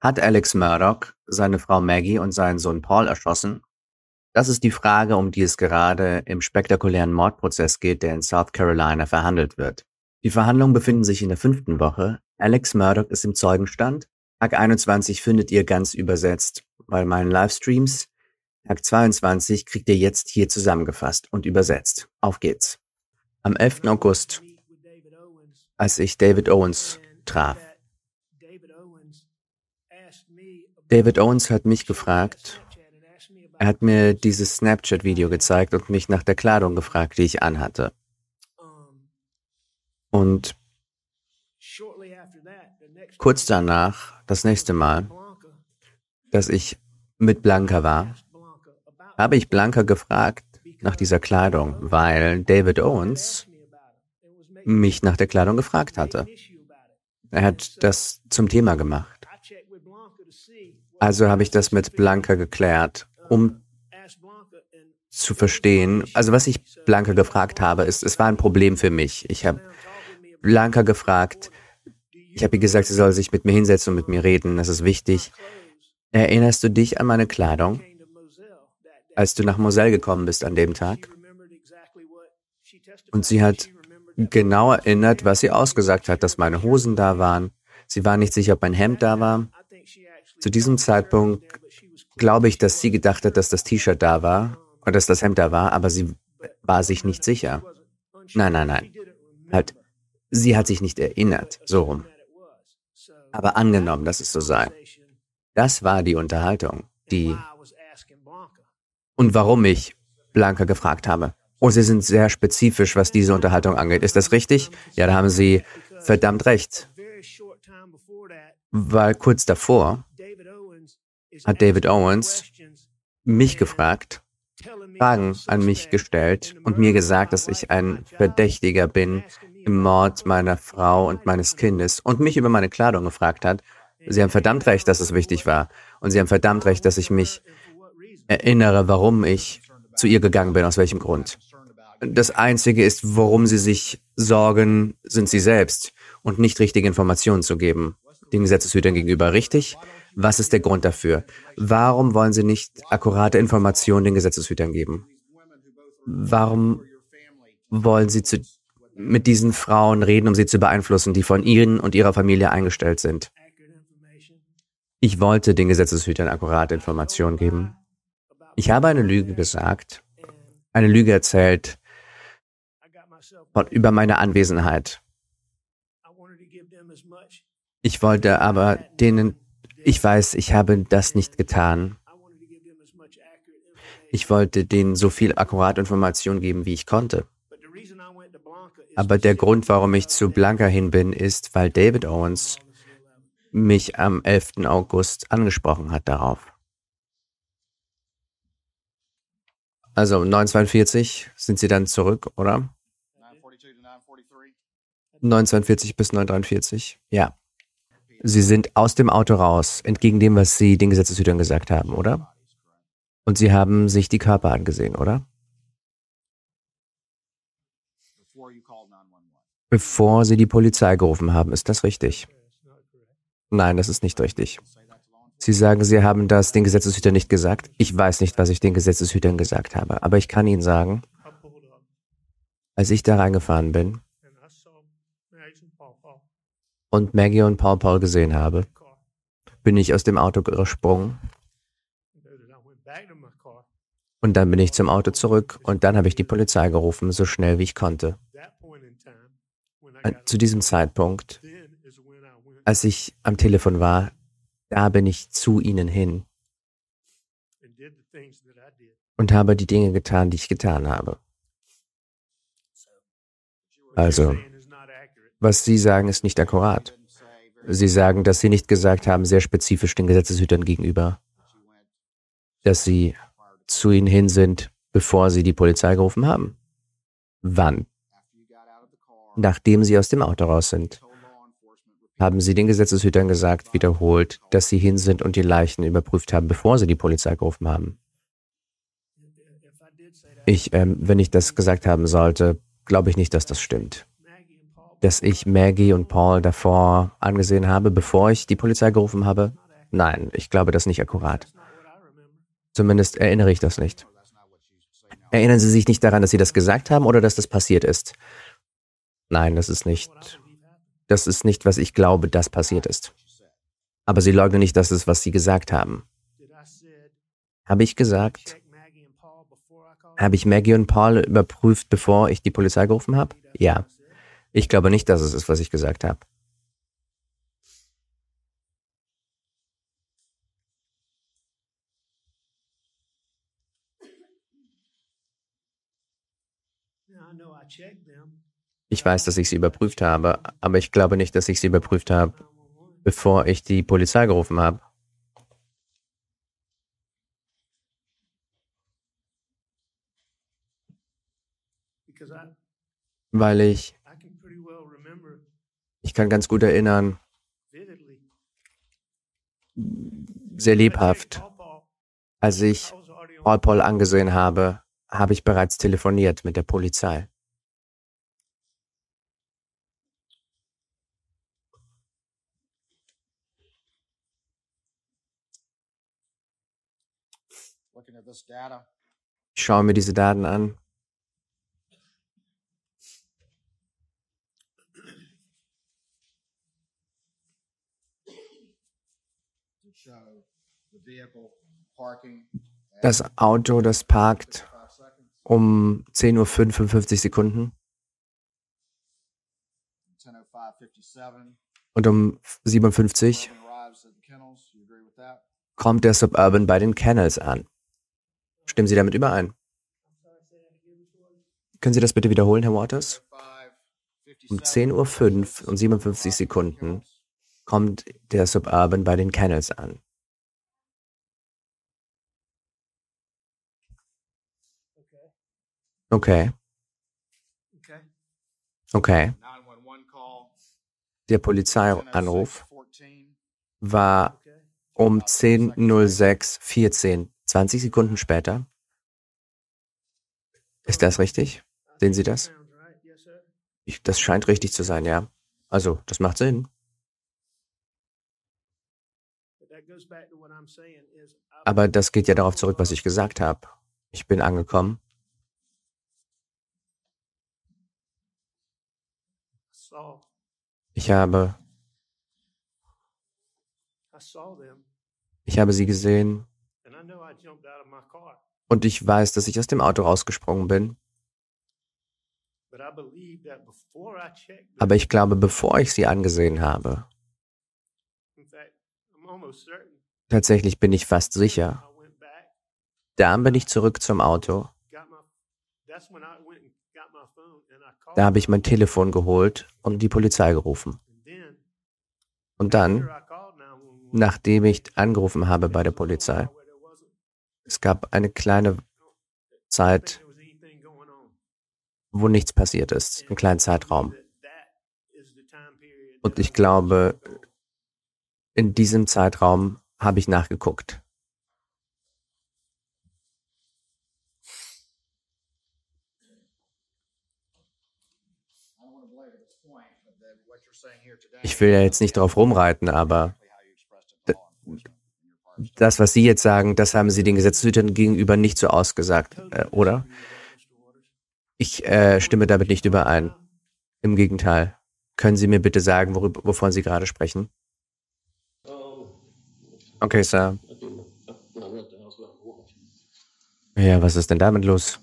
Hat Alex Murdaugh seine Frau Maggie und seinen Sohn Paul erschossen? Das ist die Frage, um die es gerade im spektakulären Mordprozess geht, der in South Carolina verhandelt wird. Die Verhandlungen befinden sich in der 5. Woche. Alex Murdaugh ist im Zeugenstand. Tag 21 findet ihr ganz übersetzt bei meinen Livestreams. Tag 22 kriegt ihr jetzt hier zusammengefasst und übersetzt. Auf geht's. Am 11. August, als ich David Owens traf. David Owens hat mich gefragt, er hat mir dieses Snapchat-Video gezeigt und mich nach der Kleidung gefragt, die ich anhatte. Und kurz danach, das nächste Mal, dass ich mit Blanca war, habe ich Blanca gefragt nach dieser Kleidung, weil David Owens mich nach der Kleidung gefragt hatte. Er hat das zum Thema gemacht. Also habe ich das mit Blanca geklärt, um zu verstehen. Also was ich Blanca gefragt habe, ist, es war ein Problem für mich. Ich habe Blanca gefragt, ich habe ihr gesagt, sie soll sich mit mir hinsetzen und mit mir reden, das ist wichtig. Erinnerst du dich an meine Kleidung, als du nach Moselle gekommen bist an dem Tag? Und sie hat genau erinnert, was sie ausgesagt hat, dass meine Hosen da waren. Sie war nicht sicher, ob mein Hemd da war. Zu diesem Zeitpunkt glaube ich, dass sie gedacht hat, dass das T-Shirt da war und dass das Hemd da war, aber sie war sich nicht sicher. Nein. Halt, sie hat sich nicht erinnert, so rum. Aber angenommen, dass es so sei. Das war die Unterhaltung, die... Und warum ich Blanca gefragt habe. Oh, Sie sind sehr spezifisch, was diese Unterhaltung angeht. Ist das richtig? Ja, da haben Sie verdammt recht. Weil kurz davor hat David Owens mich gefragt, Fragen an mich gestellt und mir gesagt, dass ich ein Verdächtiger bin im Mord meiner Frau und meines Kindes und mich über meine Kleidung gefragt hat. Sie haben verdammt recht, dass es wichtig war. Und Sie haben verdammt recht, dass ich mich erinnere, warum ich zu ihr gegangen bin, aus welchem Grund. Das Einzige ist, worum Sie sich sorgen, sind Sie selbst und nicht richtige Informationen zu geben. Den Gesetzeshütern gegenüber, richtig? Was ist der Grund dafür? Warum wollen Sie nicht akkurate Informationen den Gesetzeshütern geben? Warum wollen Sie mit diesen Frauen reden, um sie zu beeinflussen, die von Ihnen und Ihrer Familie eingestellt sind? Ich wollte den Gesetzeshütern akkurate Informationen geben. Ich habe eine Lüge gesagt, eine Lüge erzählt über meine Anwesenheit. Ich wollte aber denen, ich weiß, ich habe das nicht getan. Ich wollte denen so viel akkurate Information geben, wie ich konnte. Aber der Grund, warum ich zu Blanca hin bin, ist, weil David Owens mich am 11. August angesprochen hat darauf. Also 9:42 sind Sie dann zurück, oder? 9:42 bis 9:43, ja. Sie sind aus dem Auto raus, entgegen dem, was Sie den Gesetzeshütern gesagt haben, oder? Und Sie haben sich die Körper angesehen, oder? Bevor Sie die Polizei gerufen haben, ist das richtig? Nein, das ist nicht richtig. Sie sagen, Sie haben das den Gesetzeshütern nicht gesagt. Ich weiß nicht, was ich den Gesetzeshütern gesagt habe, aber ich kann Ihnen sagen, als ich da reingefahren bin, und Maggie und Paul gesehen habe, bin ich aus dem Auto gesprungen und dann bin ich zum Auto zurück und dann habe ich die Polizei gerufen, so schnell wie ich konnte. Zu diesem Zeitpunkt, als ich am Telefon war, da bin ich zu Ihnen hin und habe die Dinge getan, die ich getan habe. Also, was Sie sagen, ist nicht akkurat. Sie sagen, dass Sie nicht gesagt haben, sehr spezifisch den Gesetzeshütern gegenüber, dass Sie zu Ihnen hin sind, bevor Sie die Polizei gerufen haben. Wann? Nachdem Sie aus dem Auto raus sind, haben Sie den Gesetzeshütern gesagt, wiederholt, dass Sie hin sind und die Leichen überprüft haben, bevor Sie die Polizei gerufen haben. Wenn ich das gesagt haben sollte, glaube ich nicht, dass das stimmt. Dass ich Maggie und Paul davor angesehen habe, bevor ich die Polizei gerufen habe, Nein, ich glaube, das ist nicht akkurat. Zumindest erinnere ich das nicht. Erinnern Sie sich nicht daran, dass Sie das gesagt haben oder dass das passiert ist? Nein, das ist nicht, was ich glaube, das passiert ist. Aber Sie leugnen nicht, dass es, was Sie gesagt haben. Habe ich gesagt? Habe ich Maggie und Paul überprüft, bevor ich die Polizei gerufen habe? Ja. Ich glaube nicht, dass es ist, was ich gesagt habe. Ich weiß, dass ich sie überprüft habe, aber ich glaube nicht, dass ich sie überprüft habe, bevor ich die Polizei gerufen habe. Weil ich kann ganz gut erinnern, sehr lebhaft, als ich Paul angesehen habe, habe ich bereits telefoniert mit der Polizei. Ich schaue mir diese Daten an. Das Auto, das parkt um 10:55 Uhr und um 57 kommt der Suburban bei den Kennels an. Stimmen Sie damit überein? Können Sie das bitte wiederholen, Herr Waters? Um 10:05 und 57 Sekunden kommt der Suburban bei den Kennels an. Okay. Okay. Der Polizeianruf war um 10:06:14, 20 Sekunden später. Ist das richtig? Sehen Sie das? Das scheint richtig zu sein, ja. Also, das macht Sinn. Aber das geht ja darauf zurück, was ich gesagt habe. Ich bin angekommen. Ich habe sie gesehen und ich weiß, dass ich aus dem Auto rausgesprungen bin. Aber ich glaube, bevor ich sie angesehen habe, tatsächlich bin ich fast sicher, dann bin ich zurück zum Auto. Da habe ich mein Telefon geholt und die Polizei gerufen. Und dann, nachdem ich angerufen habe bei der Polizei, es gab eine kleine Zeit, wo nichts passiert ist, einen kleinen Zeitraum. Und ich glaube, in diesem Zeitraum habe ich nachgeguckt. Ich will ja jetzt nicht drauf rumreiten, aber das, was Sie jetzt sagen, das haben Sie den Gesetzeshütern gegenüber nicht so ausgesagt, oder? Ich stimme damit nicht überein. Im Gegenteil. Können Sie mir bitte sagen, wovon Sie gerade sprechen? Okay, Sir. Ja, was ist denn damit los?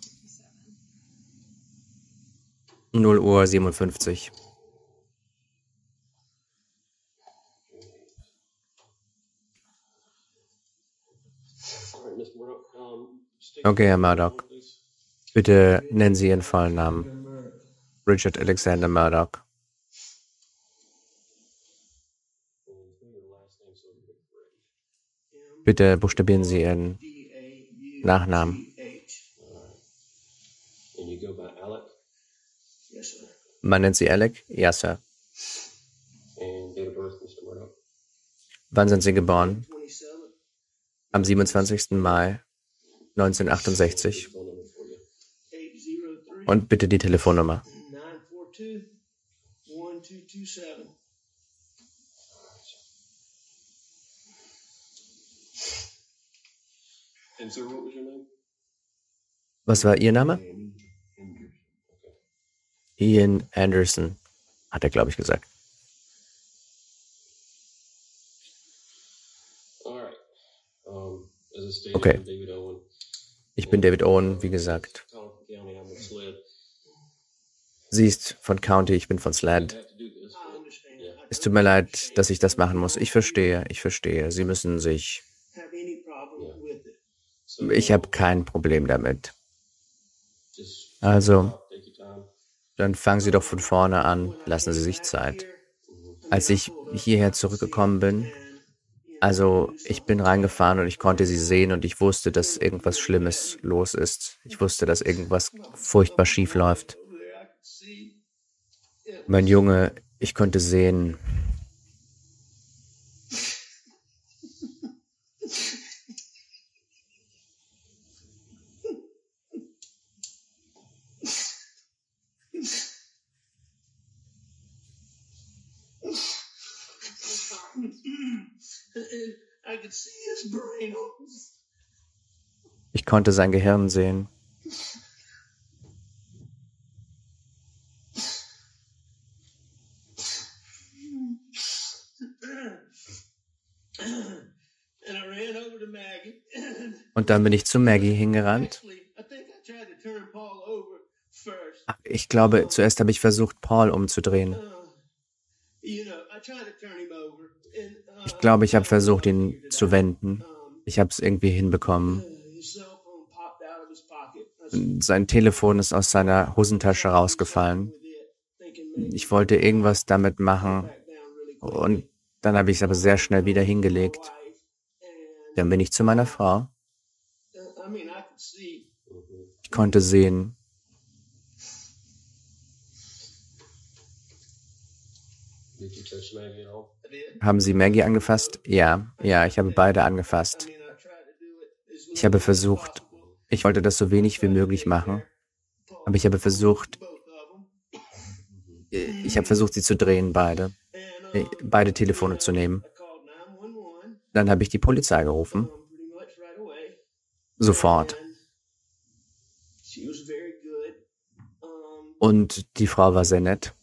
0:57 Uhr. Okay, Herr Murdaugh. Bitte nennen Sie Ihren vollen Namen. Richard Alexander Murdaugh. Bitte buchstabieren Sie Ihren Nachnamen. Man nennt Sie Alec? Ja, Sir. Wann sind Sie geboren? Am 27. Mai 1968. Und bitte die Telefonnummer. 942-1227. And sir, what was your name? Was war Ihr Name? Ian Anderson, hat er, glaube ich, gesagt. Okay. Ich bin David Owen, wie gesagt. Sie ist von County, ich bin von SLED. Es tut mir leid, dass ich das machen muss. Ich verstehe. Sie müssen sich... Ich habe kein Problem damit. Also, dann fangen Sie doch von vorne an. Lassen Sie sich Zeit. Als ich hierher zurückgekommen bin, also ich bin reingefahren und ich konnte sie sehen und ich wusste, dass irgendwas Schlimmes los ist. Ich wusste, dass irgendwas furchtbar schief läuft. Mein Junge, ich konnte sehen. Ich konnte sein Gehirn sehen. Und dann bin ich zu Maggie hingerannt. Ich glaube, zuerst habe ich versucht, Paul umzudrehen. Ich glaube, ich habe versucht, ihn zu wenden. Ich habe es irgendwie hinbekommen. Sein Telefon ist aus seiner Hosentasche rausgefallen. Ich wollte irgendwas damit machen und dann habe ich es aber sehr schnell wieder hingelegt. Dann bin ich zu meiner Frau. Ich konnte sehen. Haben Sie Maggie angefasst? Ja, ich habe beide angefasst. Ich habe versucht, ich wollte das so wenig wie möglich machen, aber ich habe versucht, sie zu drehen, beide Telefone zu nehmen. Dann habe ich die Polizei gerufen. Sofort. Und die Frau war sehr nett.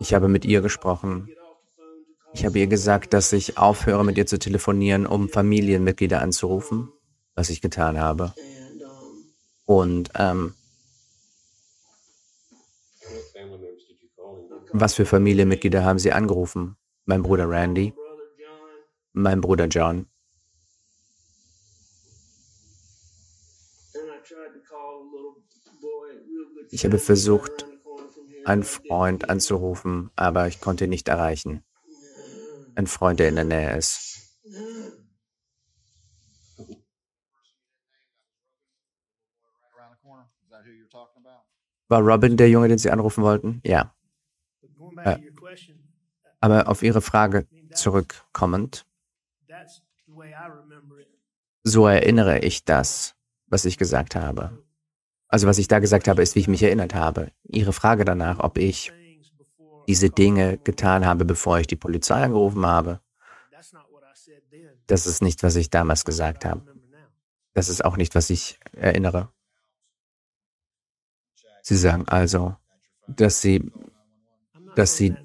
Ich habe mit ihr gesprochen. Ich habe ihr gesagt, dass ich aufhöre, mit ihr zu telefonieren, um Familienmitglieder anzurufen, was ich getan habe. Und, was für Familienmitglieder haben Sie angerufen? Mein Bruder Randy, mein Bruder John. Ich habe versucht, einen Freund anzurufen, aber ich konnte ihn nicht erreichen. Ein Freund, der in der Nähe ist. War Robin der Junge, den Sie anrufen wollten? Ja. Aber auf Ihre Frage zurückkommend, so erinnere ich das, was ich gesagt habe. Also was ich da gesagt habe, ist, wie ich mich erinnert habe. Ihre Frage danach, ob ich diese Dinge getan habe, bevor ich die Polizei angerufen habe, das ist nicht, was ich damals gesagt habe. Das ist auch nicht, was ich erinnere. Sie sagen also, dass sie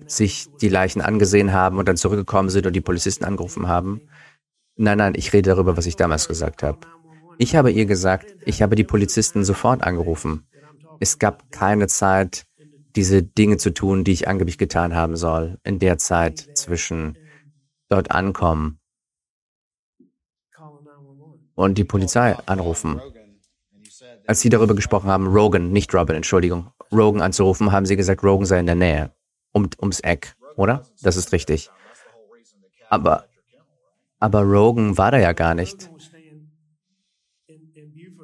sich die Leichen angesehen haben und dann zurückgekommen sind und die Polizisten angerufen haben. Nein, ich rede darüber, was ich damals gesagt habe. Ich habe ihr gesagt, ich habe die Polizisten sofort angerufen. Es gab keine Zeit, diese Dinge zu tun, die ich angeblich getan haben soll, in der Zeit zwischen dort ankommen und die Polizei anrufen. Als Sie darüber gesprochen haben, Rogan, nicht Robin, Entschuldigung, Rogan anzurufen, haben Sie gesagt, Rogan sei in der Nähe, ums Eck, oder? Das ist richtig. Aber Rogan war da ja gar nicht.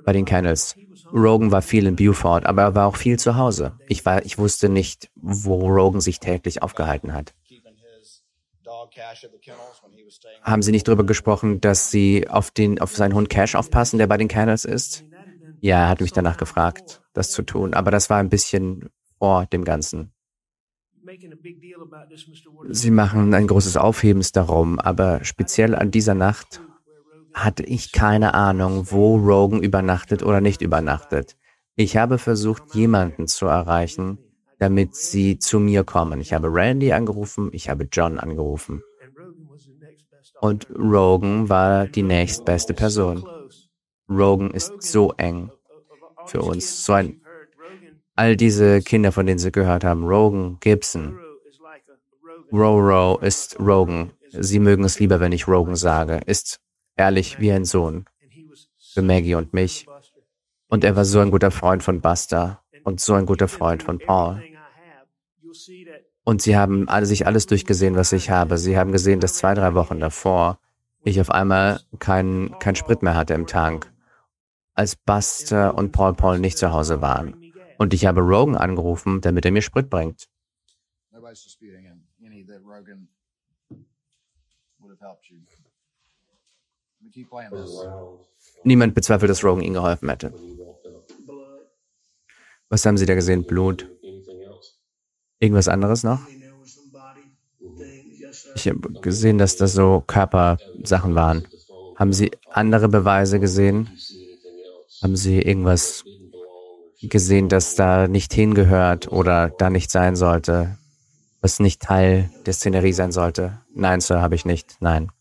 Bei den Kennels. Rogan war viel in Beaufort, aber er war auch viel zu Hause. Ich wusste nicht, wo Rogan sich täglich aufgehalten hat. Haben Sie nicht darüber gesprochen, dass Sie auf seinen Hund Cash aufpassen, der bei den Kennels ist? Ja, er hat mich danach gefragt, das zu tun, aber das war ein bisschen vor dem Ganzen. Sie machen ein großes Aufhebens darum, aber speziell an dieser Nacht hatte ich keine Ahnung, wo Rogan übernachtet oder nicht übernachtet. Ich habe versucht, jemanden zu erreichen, damit sie zu mir kommen. Ich habe Randy angerufen, ich habe John angerufen. Und Rogan war die nächstbeste Person. Rogan ist so eng für uns. All diese Kinder, von denen Sie gehört haben, Rogan Gibson. Roro ist Rogan. Sie mögen es lieber, wenn ich Rogan sage. Ist ehrlich wie ein Sohn für Maggie und mich. Und er war so ein guter Freund von Buster und so ein guter Freund von Paul. Und sie haben sich alles durchgesehen, was ich habe. Sie haben gesehen, dass 2-3 Wochen davor ich auf einmal keinen Sprit mehr hatte im Tank, als Buster und Paul nicht zu Hause waren. Und ich habe Rogan angerufen, damit er mir Sprit bringt. Niemand bezweifelt, dass Rogan ihnen geholfen hätte. Was haben Sie da gesehen? Blut? Irgendwas anderes noch? Ich habe gesehen, dass das so Körpersachen waren. Haben Sie andere Beweise gesehen? Haben Sie irgendwas gesehen, das da nicht hingehört oder da nicht sein sollte, was nicht Teil der Szenerie sein sollte? Nein, Sir, habe ich nicht. Nein.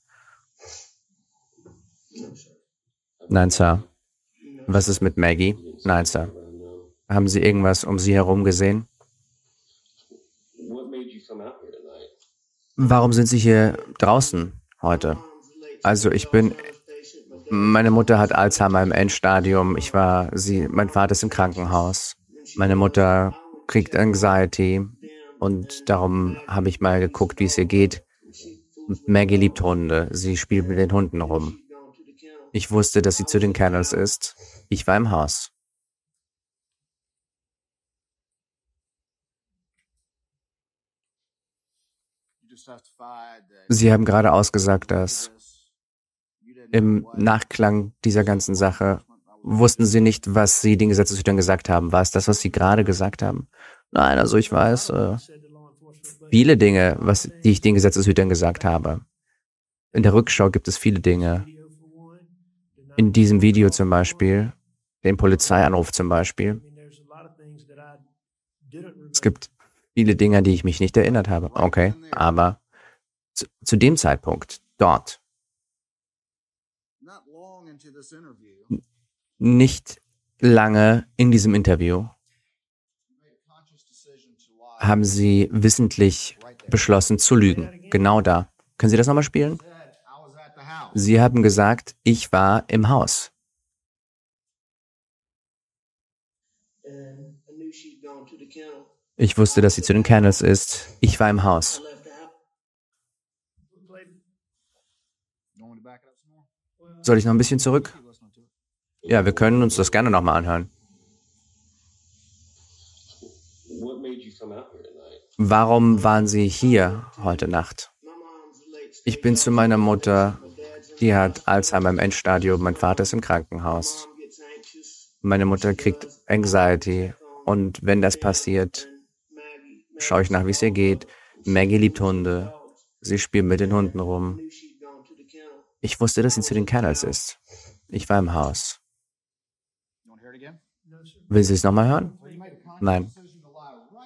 Nein, Sir. Was ist mit Maggie? Nein, Sir. Haben Sie irgendwas um sie herum gesehen? Warum sind Sie hier draußen heute? Also meine Mutter hat Alzheimer im Endstadium. Mein Vater ist im Krankenhaus. Meine Mutter kriegt Anxiety und darum habe ich mal geguckt, wie es ihr geht. Maggie liebt Hunde. Sie spielt mit den Hunden rum. Ich wusste, dass sie zu den Kennels ist. Ich war im Haus. Sie haben gerade ausgesagt, dass im Nachklang dieser ganzen Sache wussten Sie nicht, was Sie den Gesetzeshütern gesagt haben. War es das, was Sie gerade gesagt haben? Nein, also ich weiß viele Dinge, die ich den Gesetzeshütern gesagt habe. In der Rückschau gibt es viele Dinge. In diesem Video zum Beispiel, den Polizeianruf zum Beispiel. Es gibt viele Dinge, an die ich mich nicht erinnert habe. Okay, aber zu dem Zeitpunkt, dort, nicht lange in diesem Interview, haben Sie wissentlich beschlossen zu lügen. Genau da. Können Sie das nochmal spielen? Sie haben gesagt, ich war im Haus. Ich wusste, dass sie zu den Kennels ist. Ich war im Haus. Soll ich noch ein bisschen zurück? Ja, wir können uns das gerne nochmal anhören. Warum waren Sie hier heute Nacht? Ich bin zu meiner Mutter. Die hat Alzheimer im Endstadium. Mein Vater ist im Krankenhaus. Meine Mutter kriegt Anxiety. Und wenn das passiert, schaue ich nach, wie es ihr geht. Maggie liebt Hunde. Sie spielt mit den Hunden rum. Ich wusste, dass sie zu den Kennels ist. Ich war im Haus. Will Sie es nochmal hören? Nein.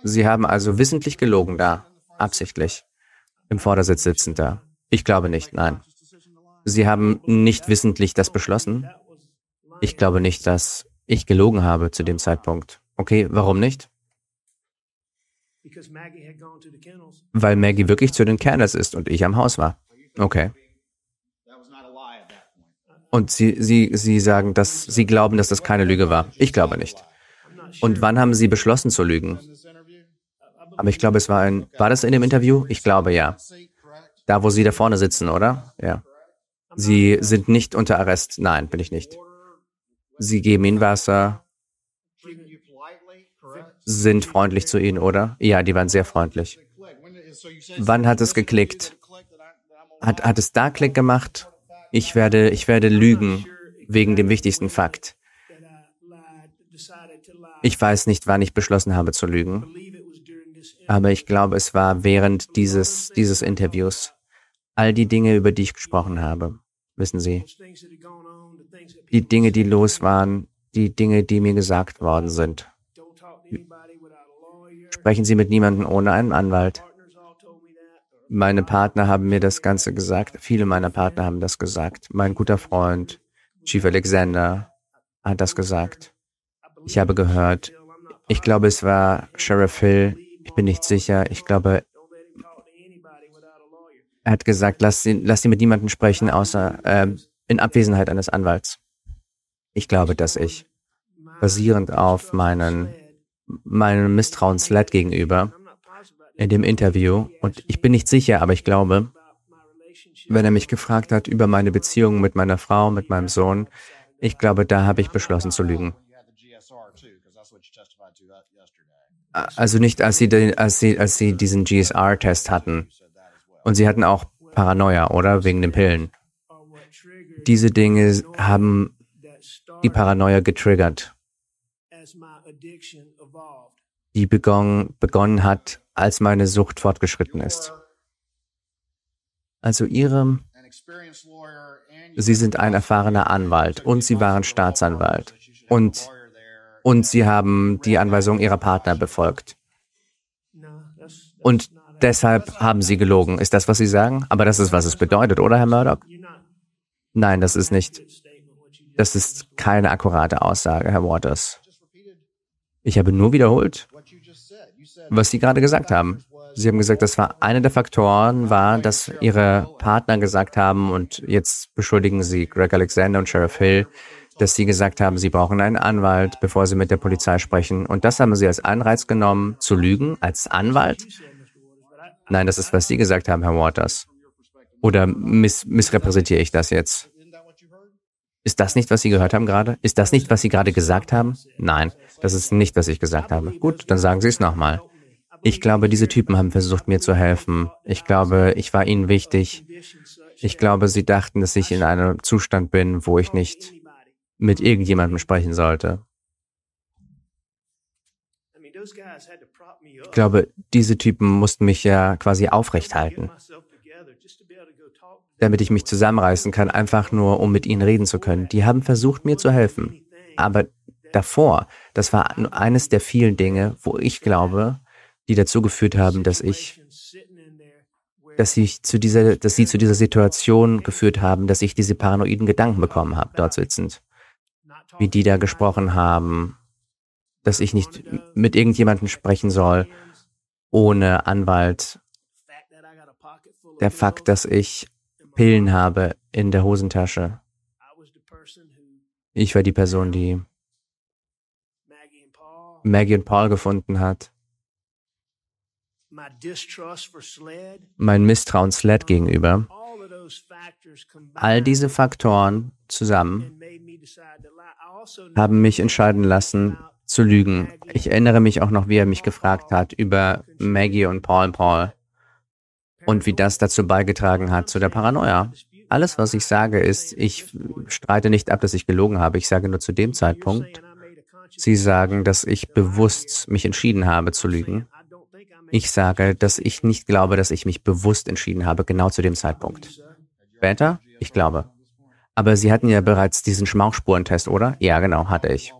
Sie haben also wissentlich gelogen da. Absichtlich. Im Vordersitz sitzend da. Ich glaube nicht, nein. Sie haben nicht wissentlich das beschlossen? Ich glaube nicht, dass ich gelogen habe zu dem Zeitpunkt. Okay, warum nicht? Weil Maggie wirklich zu den Kennels ist und ich am Haus war. Okay. Und Sie sagen, dass Sie glauben, dass das keine Lüge war. Ich glaube nicht. Und wann haben Sie beschlossen zu lügen? Aber ich glaube, war das in dem Interview? Ich glaube, ja. Da, wo Sie da vorne sitzen, oder? Ja. Sie sind nicht unter Arrest. Nein, bin ich nicht. Sie geben Ihnen Wasser, sind freundlich zu Ihnen, oder? Ja, die waren sehr freundlich. Wann hat es geklickt? Hat es da Klick gemacht? Ich werde lügen wegen dem wichtigsten Fakt. Ich weiß nicht, wann ich beschlossen habe zu lügen. Aber ich glaube, es war während dieses Interviews. All die Dinge, über die ich gesprochen habe, wissen Sie. Die Dinge, die los waren, die Dinge, die mir gesagt worden sind. Sprechen Sie mit niemandem ohne einen Anwalt. Meine Partner haben mir das Ganze gesagt. Viele meiner Partner haben das gesagt. Mein guter Freund, Chief Alexander, hat das gesagt. Ich habe gehört. Ich glaube, es war Sheriff Hill. Ich bin nicht sicher. Ich glaube, er hat gesagt, lass sie mit niemandem sprechen, außer in Abwesenheit eines Anwalts. Ich glaube, dass ich, basierend auf meinem Misstrauen SLED gegenüber, in dem Interview, und ich bin nicht sicher, aber ich glaube, wenn er mich gefragt hat über meine Beziehung mit meiner Frau, mit meinem Sohn, ich glaube, da habe ich beschlossen zu lügen. Also nicht, als sie diesen GSR-Test hatten. Und sie hatten auch Paranoia, oder? Wegen den Pillen. Diese Dinge haben die Paranoia getriggert, die begonnen hat, als meine Sucht fortgeschritten ist. Also Sie sind ein erfahrener Anwalt und Sie waren Staatsanwalt und Sie haben die Anweisung Ihrer Partner befolgt. Und deshalb haben Sie gelogen. Ist das, was Sie sagen? Aber das ist, was es bedeutet, oder, Herr Murdaugh? Nein, das ist nicht. Das ist keine akkurate Aussage, Herr Waters. Ich habe nur wiederholt, was Sie gerade gesagt haben. Sie haben gesagt, das war einer der Faktoren, dass Ihre Partner gesagt haben, und jetzt beschuldigen Sie Greg Alexander und Sheriff Hill, dass Sie gesagt haben, Sie brauchen einen Anwalt, bevor Sie mit der Polizei sprechen. Und das haben Sie als Anreiz genommen, zu lügen, als Anwalt? Nein, das ist, was Sie gesagt haben, Herr Waters. Oder missrepräsentiere ich das jetzt? Ist das nicht, was Sie gehört haben gerade? Ist das nicht, was Sie gerade gesagt haben? Nein, das ist nicht, was ich gesagt habe. Gut, dann sagen Sie es nochmal. Ich glaube, diese Typen haben versucht, mir zu helfen. Ich glaube, ich war ihnen wichtig. Ich glaube, sie dachten, dass ich in einem Zustand bin, wo ich nicht mit irgendjemandem sprechen sollte. Ich glaube, diese Typen mussten mich ja quasi aufrecht halten, damit ich mich zusammenreißen kann, einfach nur, um mit ihnen reden zu können. Die haben versucht, mir zu helfen. Aber davor, das war eines der vielen Dinge, wo ich glaube, die dazu geführt haben, dass sie zu dieser Situation geführt haben, dass ich diese paranoiden Gedanken bekommen habe, dort sitzend. Wie die da gesprochen haben, dass ich nicht mit irgendjemandem sprechen soll, ohne Anwalt. Der Fakt, dass ich Pillen habe in der Hosentasche. Ich war die Person, die Maggie und Paul gefunden hat. Mein Misstrauen SLED gegenüber. All diese Faktoren zusammen haben mich entscheiden lassen, zu lügen. Ich erinnere mich auch noch, wie er mich gefragt hat über Maggie und Paul. Und wie das dazu beigetragen hat, zu der Paranoia. Alles, was ich sage, ist, ich streite nicht ab, dass ich gelogen habe. Ich sage nur zu dem Zeitpunkt, Sie sagen, dass ich bewusst mich entschieden habe, zu lügen. Ich sage, dass ich nicht glaube, dass ich mich bewusst entschieden habe, genau zu dem Zeitpunkt. Später? Ich glaube. Aber Sie hatten ja bereits diesen Schmauchspurentest, oder? Ja, genau, hatte ich.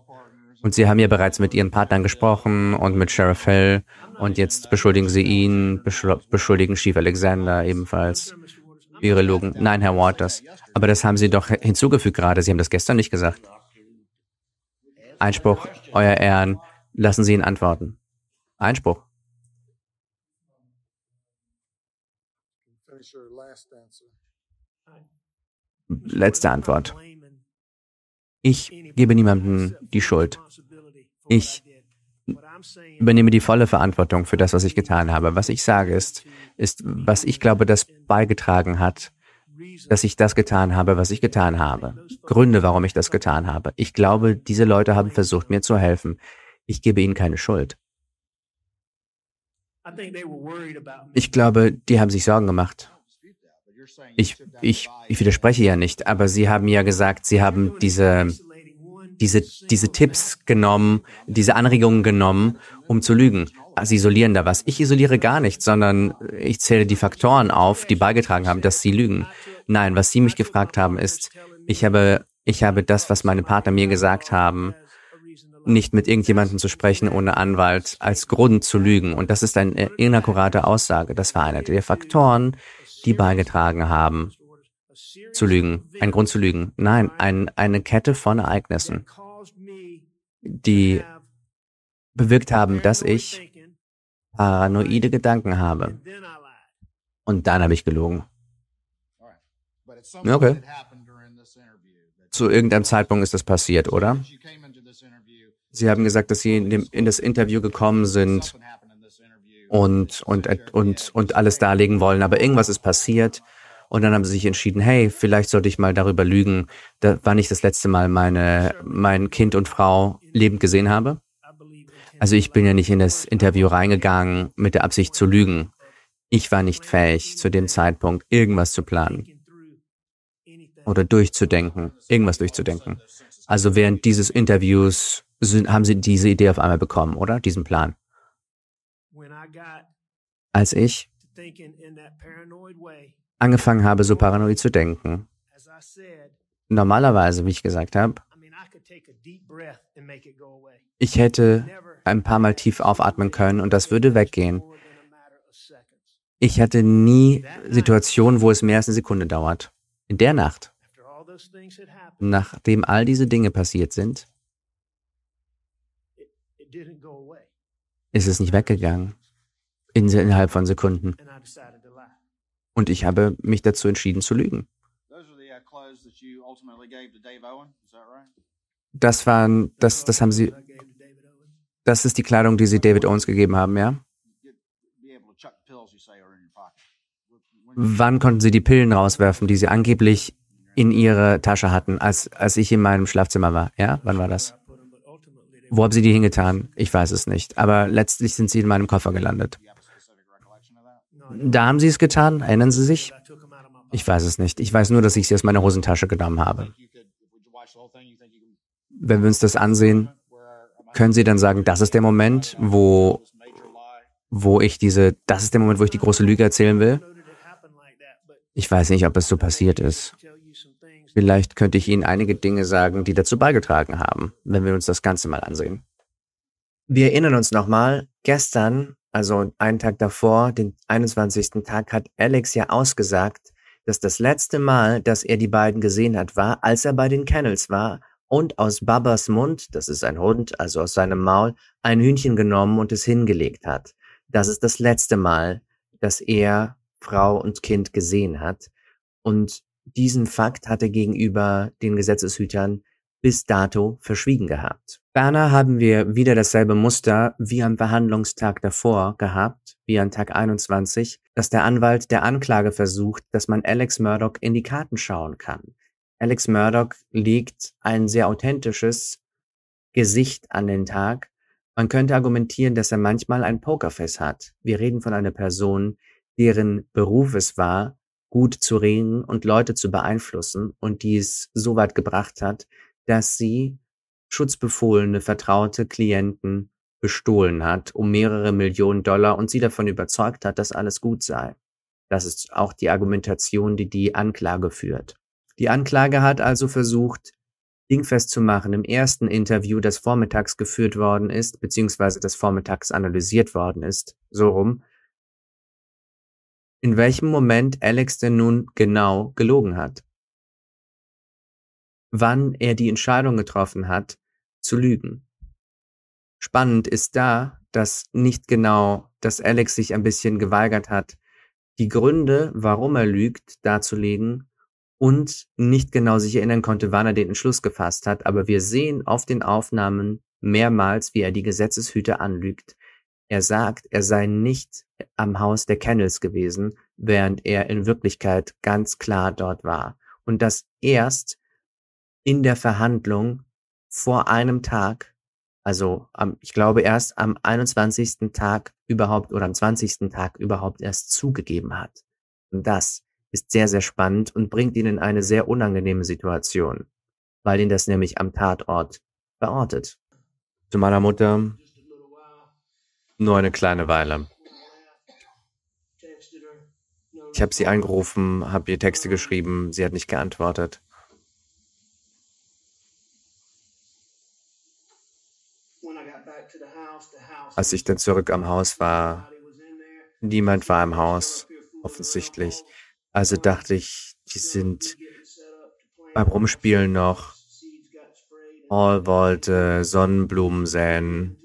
Und Sie haben ja bereits mit Ihren Partnern gesprochen und mit Sheriff Hill. Und jetzt beschuldigen Sie ihn, beschuldigen Chief Alexander ebenfalls. Ihre Lügen. Nein, Herr Waters. Aber das haben Sie doch hinzugefügt gerade. Sie haben das gestern nicht gesagt. Einspruch, Euer Ehren. Lassen Sie ihn antworten. Einspruch. Letzte Antwort. Ich gebe niemandem die Schuld. Ich übernehme die volle Verantwortung für das, was ich getan habe. Was ich sage ist, was ich glaube, das beigetragen hat, dass ich das getan habe, was ich getan habe. Gründe, warum ich das getan habe. Ich glaube, diese Leute haben versucht, mir zu helfen. Ich gebe ihnen keine Schuld. Ich glaube, die haben sich Sorgen gemacht. Ich widerspreche ja nicht, aber Sie haben ja gesagt, Sie haben diese diese Tipps genommen, diese Anregungen genommen, um zu lügen. Sie isolieren da was. Ich isoliere gar nichts, sondern ich zähle die Faktoren auf, die beigetragen haben, dass sie lügen. Nein, was sie mich gefragt haben, ist, ich habe das, was meine Partner mir gesagt haben, nicht mit irgendjemandem zu sprechen ohne Anwalt, als Grund zu lügen. Und das ist eine inakkurate Aussage. Das war einer der Faktoren, die beigetragen haben, zu lügen. Ein Grund zu lügen. Nein, eine Kette von Ereignissen, die bewirkt haben, dass ich paranoide Gedanken habe. Und dann habe ich gelogen. Okay. Zu irgendeinem Zeitpunkt ist das passiert, oder? Sie haben gesagt, dass Sie in das Interview gekommen sind und alles darlegen wollen, aber irgendwas ist passiert und dann haben Sie sich entschieden, hey, vielleicht sollte ich mal darüber lügen, wann ich das letzte Mal mein Kind und Frau lebend gesehen habe. Also ich bin ja nicht in das Interview reingegangen mit der Absicht zu lügen. Ich war nicht fähig, zu dem Zeitpunkt irgendwas zu planen oder irgendwas durchzudenken. Also während dieses Interviews haben Sie diese Idee auf einmal bekommen, oder? Diesen Plan. Als ich angefangen habe, so paranoid zu denken, normalerweise, wie ich gesagt habe, ich hätte ein paar Mal tief aufatmen können und das würde weggehen. Ich hatte nie Situationen, wo es mehr als eine Sekunde dauert. In der Nacht, nachdem all diese Dinge passiert sind, ist es nicht weggegangen, innerhalb von Sekunden. Und ich habe mich dazu entschieden, zu lügen. Das ist die Kleidung, die Sie David Owens gegeben haben, ja? Wann konnten Sie die Pillen rauswerfen, die Sie angeblich in Ihre Tasche hatten, als ich in meinem Schlafzimmer war, ja? Wann war das? Wo haben Sie die hingetan? Ich weiß es nicht. Aber letztlich sind sie in meinem Koffer gelandet. Da haben Sie es getan? Erinnern Sie sich? Ich weiß es nicht. Ich weiß nur, dass ich sie aus meiner Hosentasche genommen habe. Wenn wir uns das ansehen, können Sie dann sagen, das ist der Moment, das ist der Moment, wo ich die große Lüge erzählen will? Ich weiß nicht, ob es so passiert ist. Vielleicht könnte ich Ihnen einige Dinge sagen, die dazu beigetragen haben, wenn wir uns das Ganze mal ansehen. Wir erinnern uns nochmal, gestern, also einen Tag davor, den 21. Tag, hat Alex ja ausgesagt, dass das letzte Mal, dass er die beiden gesehen hat, war, als er bei den Kennels war und aus Babas Mund, das ist ein Hund, also aus seinem Maul, ein Hühnchen genommen und es hingelegt hat. Das ist das letzte Mal, dass er Frau und Kind gesehen hat, und diesen Fakt hat er gegenüber den Gesetzeshütern bis dato verschwiegen gehabt. Ferner haben wir wieder dasselbe Muster wie am Verhandlungstag davor gehabt, wie an Tag 21, dass der Anwalt der Anklage versucht, dass man Alex Murdaugh in die Karten schauen kann. Alex Murdaugh legt ein sehr authentisches Gesicht an den Tag. Man könnte argumentieren, dass er manchmal ein Pokerface hat. Wir reden von einer Person, deren Beruf es war, gut zu reden und Leute zu beeinflussen und die es so weit gebracht hat, dass sie schutzbefohlene, vertraute Klienten bestohlen hat um mehrere Millionen Dollar und sie davon überzeugt hat, dass alles gut sei. Das ist auch die Argumentation, die die Anklage führt. Die Anklage hat also versucht, dingfest zu machen im ersten Interview, das vormittags geführt worden ist, beziehungsweise das vormittags analysiert worden ist, so rum, in welchem Moment Alex denn nun genau gelogen hat. Wann er die Entscheidung getroffen hat, zu lügen. Spannend ist da, dass Alex sich ein bisschen geweigert hat, die Gründe, warum er lügt, darzulegen und nicht genau sich erinnern konnte, wann er den Entschluss gefasst hat. Aber wir sehen auf den Aufnahmen mehrmals, wie er die Gesetzeshüter anlügt. Er sagt, er sei nicht am Haus der Kennels gewesen, während er in Wirklichkeit ganz klar dort war. Und das erst in der Verhandlung vor einem Tag, also ich glaube erst am 21. Tag überhaupt oder am 20. Tag überhaupt erst zugegeben hat. Und das ist sehr, sehr spannend und bringt ihn in eine sehr unangenehme Situation, weil ihn das nämlich am Tatort verortet. Zu meiner Mutter nur eine kleine Weile. Ich habe sie angerufen, habe ihr Texte geschrieben, sie hat nicht geantwortet. Als ich dann zurück am Haus war, niemand war im Haus, offensichtlich. Also dachte ich, die sind beim Rumspielen noch. Paul wollte Sonnenblumen säen.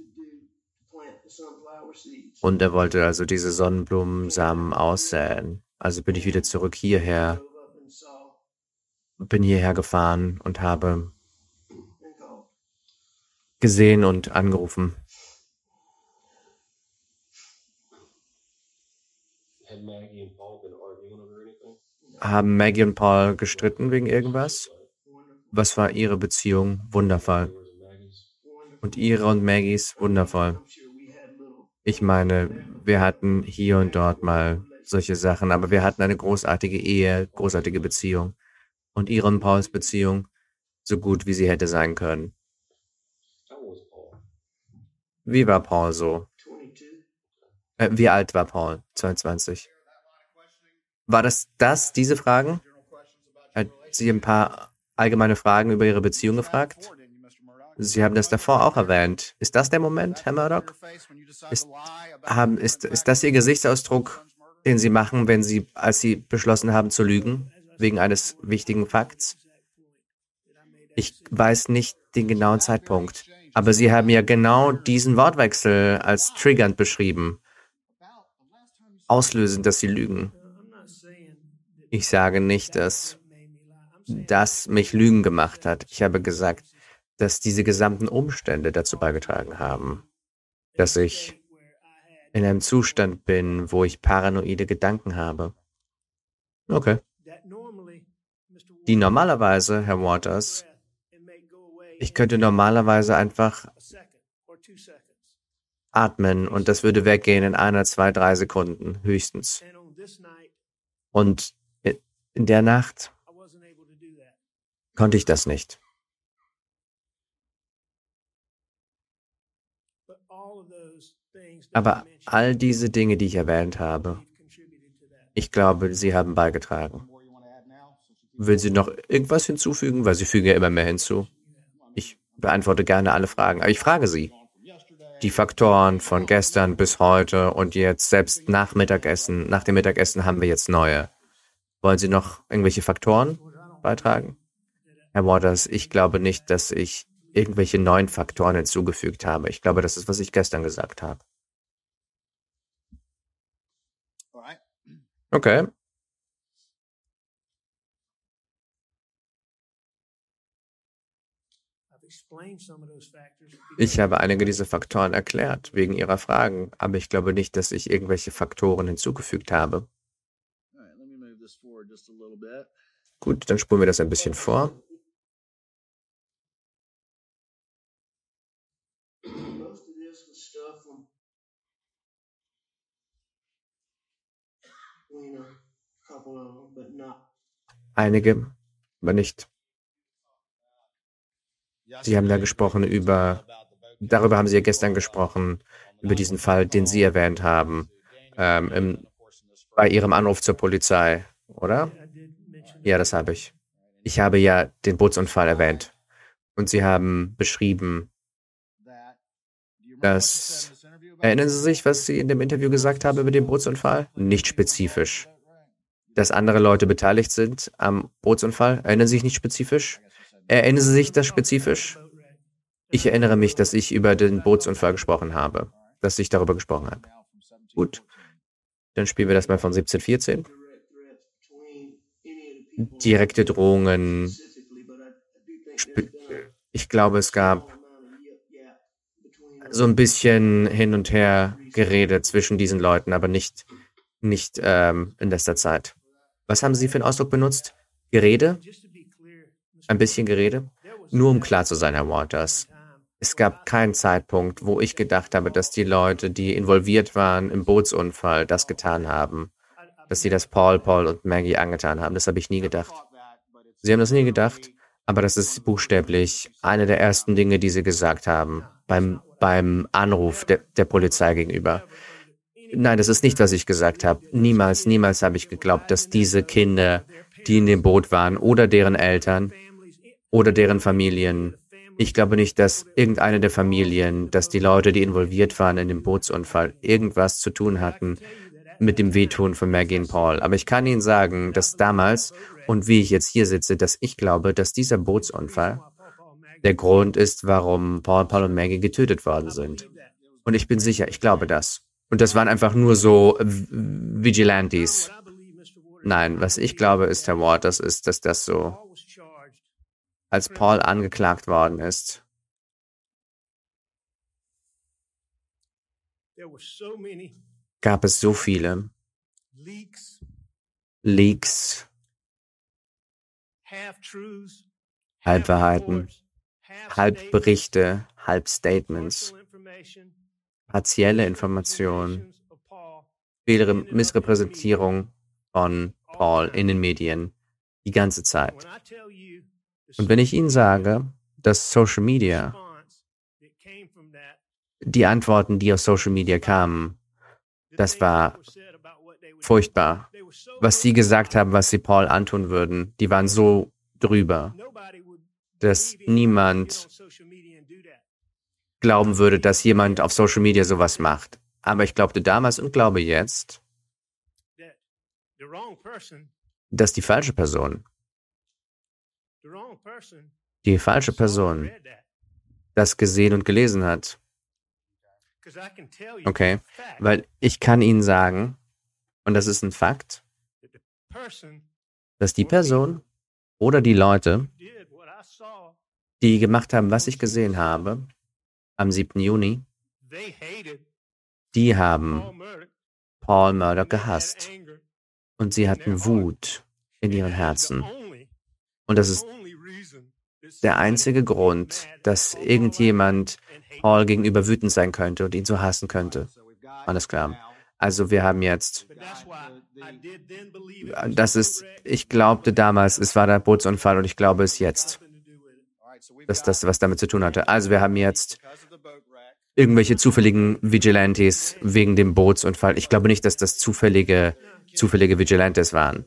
Und er wollte also diese Sonnenblumensamen aussäen. Also bin ich wieder zurück hierher, bin hierher gefahren und habe gesehen und angerufen. Haben Maggie und Paul gestritten wegen irgendwas? Was war ihre Beziehung? Wundervoll. Und ihre und Maggies? Wundervoll. Ich meine, wir hatten hier und dort mal solche Sachen, aber wir hatten eine großartige Ehe, großartige Beziehung. Und ihre und Pauls Beziehung? So gut, wie sie hätte sein können. Wie war Paul so? Wie alt war Paul? 22. War das diese Fragen? Hat sie ein paar allgemeine Fragen über ihre Beziehung gefragt? Sie haben das davor auch erwähnt. Ist das der Moment, Herr Murdaugh? Ist das Ihr Gesichtsausdruck, den Sie machen, als Sie beschlossen haben zu lügen, wegen eines wichtigen Fakts? Ich weiß nicht den genauen Zeitpunkt, aber Sie haben ja genau diesen Wortwechsel als triggernd beschrieben. Auslösend, dass Sie lügen. Ich sage nicht, dass das mich lügen gemacht hat. Ich habe gesagt, dass diese gesamten Umstände dazu beigetragen haben, dass ich in einem Zustand bin, wo ich paranoide Gedanken habe. Okay. Die normalerweise, Herr Waters, ich könnte normalerweise einfach atmen und das würde weggehen in 1, 2, 3 Sekunden höchstens. Und in der Nacht konnte ich das nicht. Aber all diese Dinge, die ich erwähnt habe, ich glaube, sie haben beigetragen. Will Sie noch irgendwas hinzufügen? Weil Sie fügen ja immer mehr hinzu. Ich beantworte gerne alle Fragen, aber ich frage Sie. Die Faktoren von gestern bis heute und jetzt, selbst nach dem Mittagessen haben wir jetzt neue. Wollen Sie noch irgendwelche Faktoren beitragen? Herr Waters, ich glaube nicht, dass ich irgendwelche neuen Faktoren hinzugefügt habe. Ich glaube, das ist, was ich gestern gesagt habe. Okay. Ich habe einige dieser Faktoren erklärt, wegen Ihrer Fragen, aber ich glaube nicht, dass ich irgendwelche Faktoren hinzugefügt habe. Gut, dann spulen wir das ein bisschen vor. Einige, aber nicht. Sie haben da gesprochen darüber haben Sie ja gestern gesprochen, über diesen Fall, den Sie erwähnt haben, bei Ihrem Anruf zur Polizei, oder? Ja, das habe ich. Ich habe ja den Bootsunfall erwähnt. Und Sie haben beschrieben, dass... Erinnern Sie sich, was Sie in dem Interview gesagt haben über den Bootsunfall? Nicht spezifisch. Dass andere Leute beteiligt sind am Bootsunfall? Erinnern Sie sich nicht spezifisch? Erinnern Sie sich das spezifisch? Ich erinnere mich, dass ich über den Bootsunfall gesprochen habe. Dass ich darüber gesprochen habe. Gut. Dann spielen wir das mal von 1714. Direkte Drohungen. Ich glaube, es gab so ein bisschen hin und her geredet zwischen diesen Leuten, aber nicht in letzter Zeit. Was haben Sie für einen Ausdruck benutzt? Gerede? Ein bisschen Gerede? Nur um klar zu sein, Herr Waters. Es gab keinen Zeitpunkt, wo ich gedacht habe, dass die Leute, die involviert waren im Bootsunfall, das getan haben. Dass sie das Paul und Maggie angetan haben. Das habe ich nie gedacht. Sie haben das nie gedacht, Aber das ist buchstäblich eine der ersten Dinge, die sie gesagt haben, beim Anruf der Polizei gegenüber. Nein, das ist nicht, was ich gesagt habe. Niemals, niemals habe ich geglaubt, dass diese Kinder, die in dem Boot waren, oder deren Eltern oder deren Familien, ich glaube nicht, dass irgendeine der Familien, dass die Leute, die involviert waren in dem Bootsunfall, irgendwas zu tun hatten mit dem Wehtun von Maggie und Paul. Aber ich kann Ihnen sagen, dass damals und wie ich jetzt hier sitze, dass ich glaube, dass dieser Bootsunfall der Grund ist, warum Paul und Maggie getötet worden sind. Und ich bin sicher, ich glaube das. Und das waren einfach nur so Vigilantes. Nein, was ich glaube ist, Herr Waters, ist, dass das so, als Paul angeklagt worden ist, gab es so viele Leaks, Halbwahrheiten, Halbberichte, Halbstatements, partielle Informationen, Missrepräsentierung von Paul in den Medien die ganze Zeit. Und wenn ich Ihnen sage, dass Social Media, die Antworten, die aus Social Media kamen, das war furchtbar. Was Sie gesagt haben, was Sie Paul antun würden, die waren so drüber, dass niemand glauben würde, dass jemand auf Social Media sowas macht. Aber ich glaubte damals und glaube jetzt, dass die falsche Person das gesehen und gelesen hat. Okay, weil ich kann Ihnen sagen, und das ist ein Fakt, dass die Person oder die Leute, die gemacht haben, was ich gesehen habe, am 7. Juni, die haben Paul Murdaugh gehasst. Und sie hatten Wut in ihren Herzen. Und das ist der einzige Grund, dass irgendjemand Paul gegenüber wütend sein könnte und ihn so hassen könnte. Alles klar. Also wir haben jetzt, das ist, ich glaubte damals, es war der Bootsunfall und ich glaube es jetzt, dass das was damit zu tun hatte. Also wir haben jetzt irgendwelche zufälligen Vigilantes wegen dem Bootsunfall. Ich glaube nicht, dass das zufällige Vigilantes waren.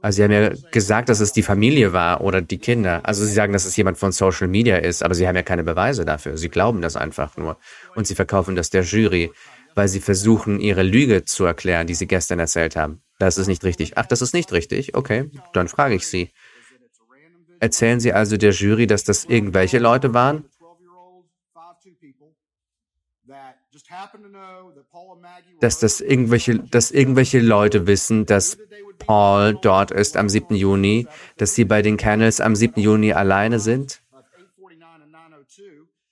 Also Sie haben ja gesagt, dass es die Familie war oder die Kinder. Also Sie sagen, dass es jemand von Social Media ist, aber Sie haben ja keine Beweise dafür. Sie glauben das einfach nur. Und Sie verkaufen das der Jury, weil Sie versuchen, Ihre Lüge zu erklären, die Sie gestern erzählt haben. Das ist nicht richtig. Ach, das ist nicht richtig? Okay, dann frage ich Sie. Erzählen Sie also der Jury, dass das irgendwelche Leute waren? Dass irgendwelche Leute wissen, dass Paul dort ist am 7. Juni, dass sie bei den Kennels am 7. Juni alleine sind.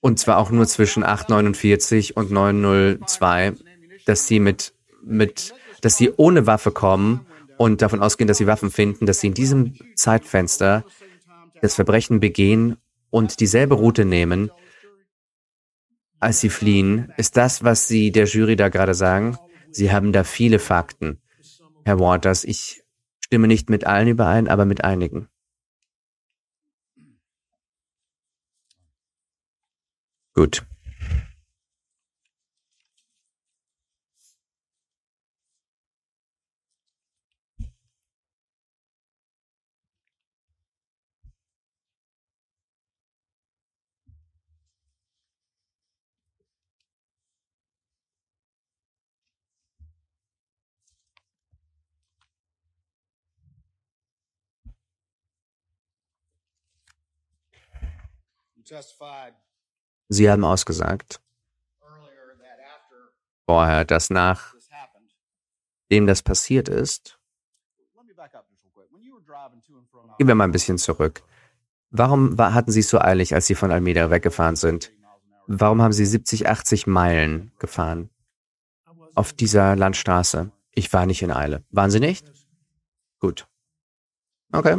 Und zwar auch nur zwischen 8:49 und 9:02, dass sie dass sie ohne Waffe kommen und davon ausgehen, dass sie Waffen finden, dass sie in diesem Zeitfenster das Verbrechen begehen und dieselbe Route nehmen, als sie fliehen. Ist das, was Sie der Jury da gerade sagen? Sie haben da viele Fakten. Herr Waters, ich stimme nicht mit allen überein, aber mit einigen. Gut. Sie haben ausgesagt, vorher, dass nachdem das passiert ist, gehen wir mal ein bisschen zurück. Warum hatten Sie es so eilig, als Sie von Almeda weggefahren sind? Warum haben Sie 70, 80 Meilen gefahren auf dieser Landstraße? Ich war nicht in Eile. Waren Sie nicht? Gut. Okay.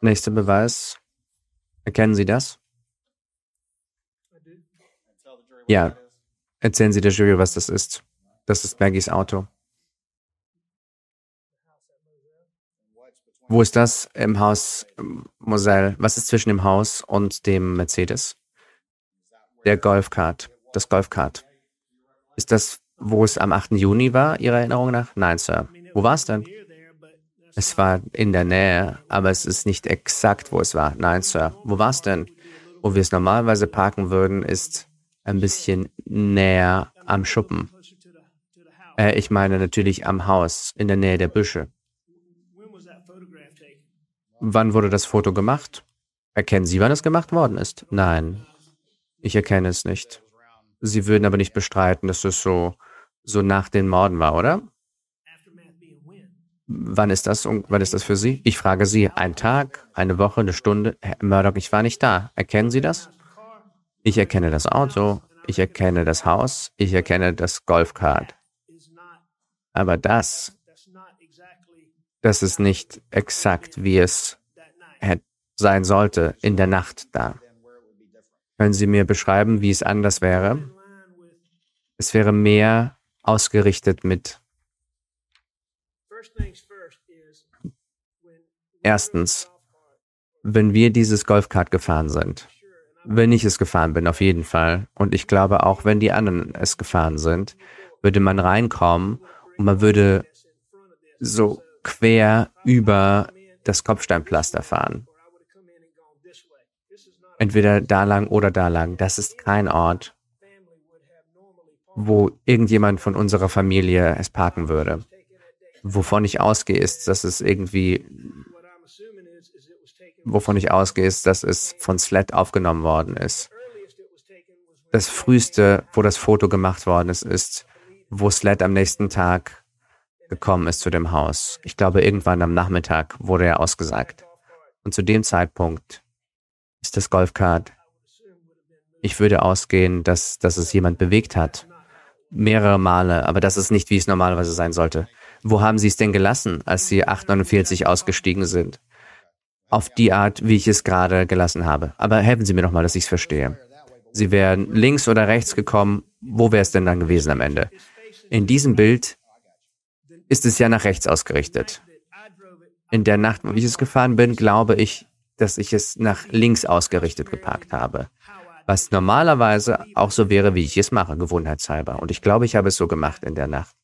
Nächster Beweis. Erkennen Sie das? Ja. Erzählen Sie der Jury, was das ist. Das ist Maggies Auto. Wo ist das? Im Haus Moselle. Was ist zwischen dem Haus und dem Mercedes? Der Golfkart. Das Golfkart. Ist das, wo es am 8. Juni war, Ihrer Erinnerung nach? Nein, Sir. Wo war es denn? Es war in der Nähe, aber es ist nicht exakt, wo es war. Nein, Sir. Wo war es denn? Wo wir es normalerweise parken würden, ist ein bisschen näher am Schuppen. Ich meine natürlich am Haus, in der Nähe der Büsche. Wann wurde das Foto gemacht? Erkennen Sie, wann es gemacht worden ist? Nein, ich erkenne es nicht. Sie würden aber nicht bestreiten, dass es so nach den Morden war, oder? Wann ist das und wann ist das für Sie? Ich frage Sie, ein Tag, eine Woche, eine Stunde? Herr Murdaugh, ich war nicht da. Erkennen Sie das? Ich erkenne das Auto, ich erkenne das Haus, ich erkenne das Golfkart. Aber das ist nicht exakt, wie es sein sollte in der Nacht da. Können Sie mir beschreiben, wie es anders wäre? Es wäre mehr ausgerichtet mit. Erstens, wenn wir dieses Golfkart gefahren sind, wenn ich es gefahren bin, auf jeden Fall, und ich glaube auch, wenn die anderen es gefahren sind, würde man reinkommen und man würde so quer über das Kopfsteinpflaster fahren. Entweder da lang oder da lang. Das ist kein Ort, wo irgendjemand von unserer Familie es parken würde. Wovon ich ausgehe, ist, dass es von SLED aufgenommen worden ist. Das früheste, wo das Foto gemacht worden ist, ist, wo SLED am nächsten Tag gekommen ist zu dem Haus. Ich glaube, irgendwann am Nachmittag wurde er ausgesagt. Und zu dem Zeitpunkt ist das Golfkart. Ich würde ausgehen, dass es jemand bewegt hat. Mehrere Male, aber das ist nicht, wie es normalerweise sein sollte. Wo haben Sie es denn gelassen, als Sie 8:49 ausgestiegen sind? Auf die Art, wie ich es gerade gelassen habe. Aber helfen Sie mir nochmal, dass ich es verstehe. Sie wären links oder rechts gekommen. Wo wäre es denn dann gewesen am Ende? In diesem Bild ist es ja nach rechts ausgerichtet. In der Nacht, wo ich es gefahren bin, glaube ich, dass ich es nach links ausgerichtet geparkt habe. Was normalerweise auch so wäre, wie ich es mache, gewohnheitshalber. Und ich glaube, ich habe es so gemacht in der Nacht.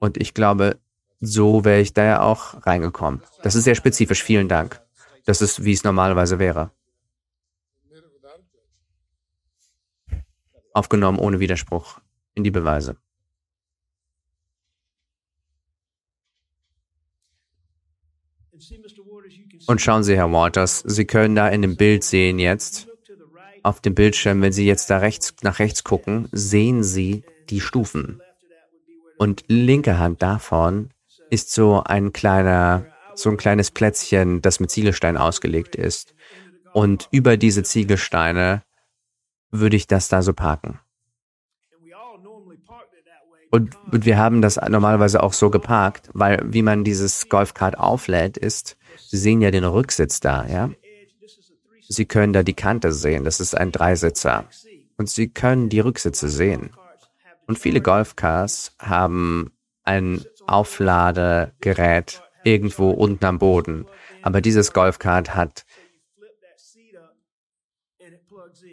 Und ich glaube, so wäre ich da ja auch reingekommen. Das ist sehr spezifisch, vielen Dank. Das ist, wie es normalerweise wäre. Aufgenommen ohne Widerspruch in die Beweise. Und schauen Sie, Herr Waters, Sie können da in dem Bild sehen jetzt, auf dem Bildschirm, wenn Sie jetzt da rechts nach rechts gucken, sehen Sie die Stufen. Und linke Hand davon ist so ein kleines Plätzchen, das mit Ziegelsteinen ausgelegt ist. Und über diese Ziegelsteine würde ich das da so parken. Und wir haben das normalerweise auch so geparkt, weil wie man dieses Golfkart auflädt ist, Sie sehen ja den Rücksitz da, ja? Sie können da die Kante sehen, das ist ein Dreisitzer. Und Sie können die Rücksitze sehen. Und viele Golfcars haben ein Aufladegerät irgendwo unten am Boden. Aber dieses Golfkart hat,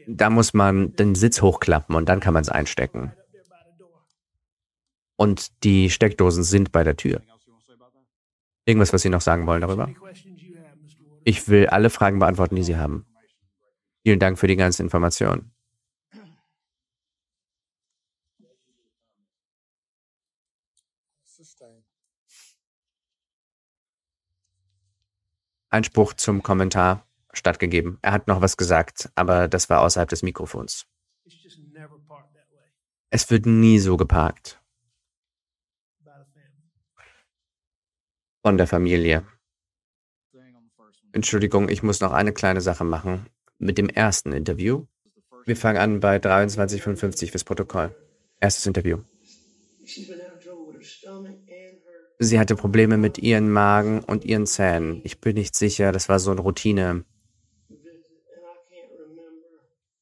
da muss man den Sitz hochklappen und dann kann man es einstecken. Und die Steckdosen sind bei der Tür. Irgendwas, was Sie noch sagen wollen darüber? Ich will alle Fragen beantworten, die Sie haben. Vielen Dank für die ganze Information. Einspruch zum Kommentar stattgegeben. Er hat noch was gesagt, aber das war außerhalb des Mikrofons. Es wird nie so geparkt. Von der Familie. Entschuldigung, ich muss noch eine kleine Sache machen. Mit dem ersten Interview. Wir fangen an bei 23:55 fürs Protokoll. Erstes Interview. Sie hatte Probleme mit ihrem Magen und ihren Zähnen. Ich bin nicht sicher, das war so eine Routine.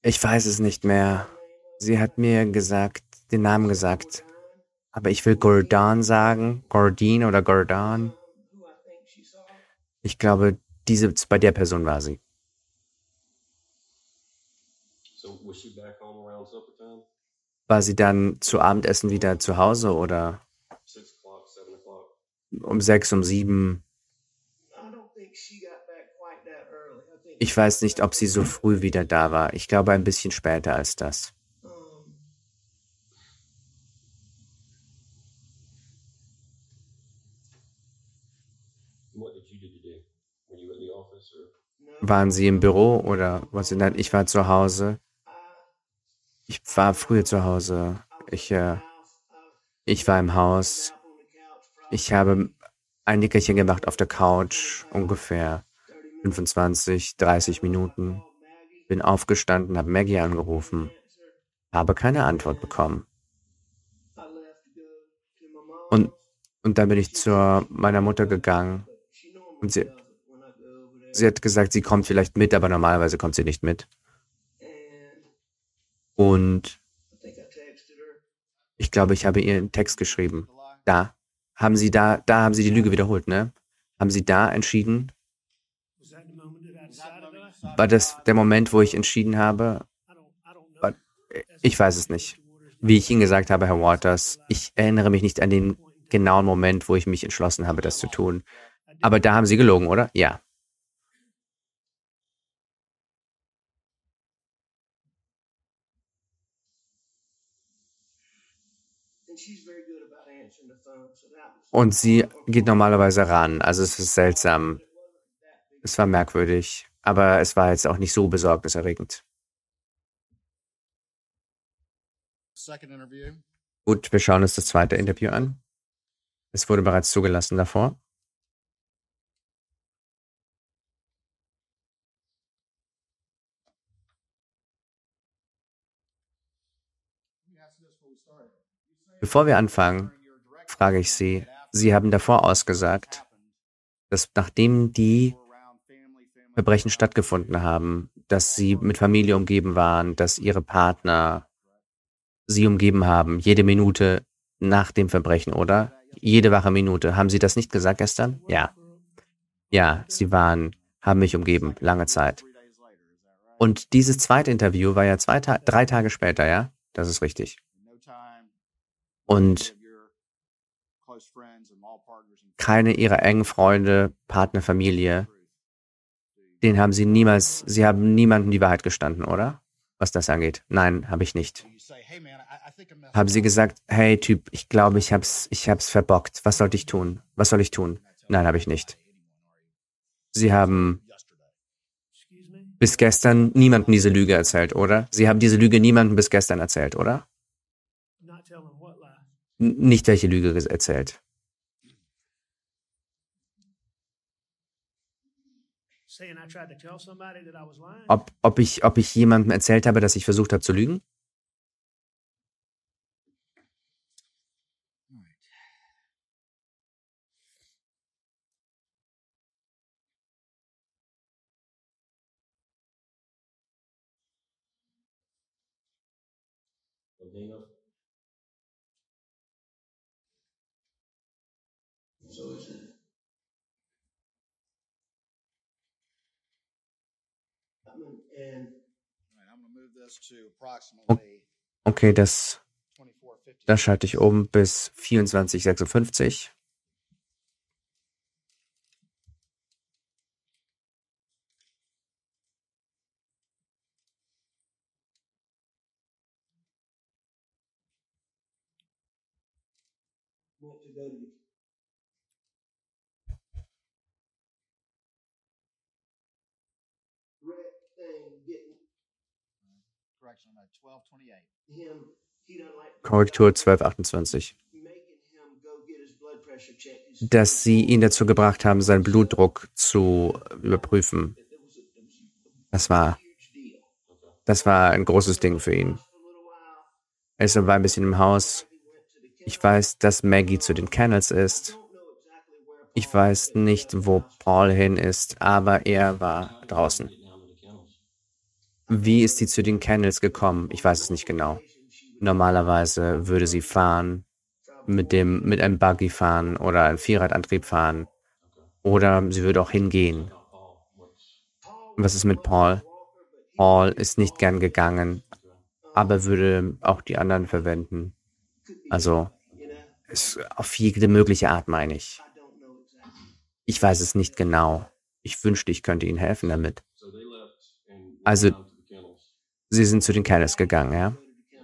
Ich weiß es nicht mehr. Sie hat mir gesagt, den Namen gesagt. Aber ich will Gordon sagen. Gordine oder Gordon. Ich glaube, bei der Person war sie. War sie dann zu Abendessen wieder zu Hause oder um 6, um 7? Ich weiß nicht, ob sie so früh wieder da war. Ich glaube, ein bisschen später als das. Waren Sie im Büro oder was? Ich war zu Hause. Ich war früher zu Hause. Ich war im Haus. Ich habe ein Nickerchen gemacht auf der Couch, ungefähr 25, 30 Minuten. Bin aufgestanden, habe Maggie angerufen, habe keine Antwort bekommen. Und dann bin ich zu meiner Mutter gegangen und sie hat gesagt, sie kommt vielleicht mit, aber normalerweise kommt sie nicht mit. Und ich glaube, ich habe ihr einen Text geschrieben. Da haben Sie die Lüge wiederholt, ne? Haben Sie da entschieden? War das der Moment, wo ich entschieden habe? Ich weiß es nicht. Wie ich Ihnen gesagt habe, Herr Waters, ich erinnere mich nicht an den genauen Moment, wo ich mich entschlossen habe, das zu tun. Aber da haben Sie gelogen, oder? Ja. Und sie geht normalerweise ran. Also es ist seltsam. Es war merkwürdig. Aber es war jetzt auch nicht so besorgniserregend. Gut, wir schauen uns das zweite Interview an. Es wurde bereits zugelassen davor. Bevor wir anfangen, frage ich Sie, Sie haben davor ausgesagt, dass nachdem die Verbrechen stattgefunden haben, dass Sie mit Familie umgeben waren, dass Ihre Partner Sie umgeben haben, jede Minute nach dem Verbrechen, oder? Jede wache Minute. Haben Sie das nicht gesagt gestern? Ja. Ja, Sie haben mich umgeben, lange Zeit. Und dieses zweite Interview war ja 3 Tage später, ja? Das ist richtig. Und keine ihrer engen Freunde, Partner, Familie, sie haben niemandem die Wahrheit gestanden, oder? Was das angeht. Nein, habe ich nicht. Haben sie gesagt, hey Typ, ich glaube, ich hab's verbockt. Was sollte ich tun? Was soll ich tun? Nein, habe ich nicht. Sie haben bis gestern niemandem diese Lüge erzählt, oder? Sie haben diese Lüge niemandem bis gestern erzählt, oder? Nicht welche Lüge erzählt. Ob ich jemandem erzählt habe, dass ich versucht habe zu lügen? Okay, das schalte ich um bis 24:56. Korrektur 12:28. Dass sie ihn dazu gebracht haben, seinen Blutdruck zu überprüfen. Das war ein großes Ding für ihn. Er war ein bisschen im Haus. Ich weiß, dass Maggie zu den Kennels ist. Ich weiß nicht, wo Paul hin ist, aber er war draußen. Wie ist sie zu den Kennels gekommen? Ich weiß es nicht genau. Normalerweise würde sie fahren, mit einem Buggy fahren oder einem Vierradantrieb fahren. Oder sie würde auch hingehen. Was ist mit Paul? Paul ist nicht gern gegangen, aber würde auch die anderen verwenden. Also, auf jede mögliche Art, meine ich. Ich weiß es nicht genau. Ich wünschte, ich könnte Ihnen helfen damit. Also, Sie sind zu den Kennels gegangen, ja?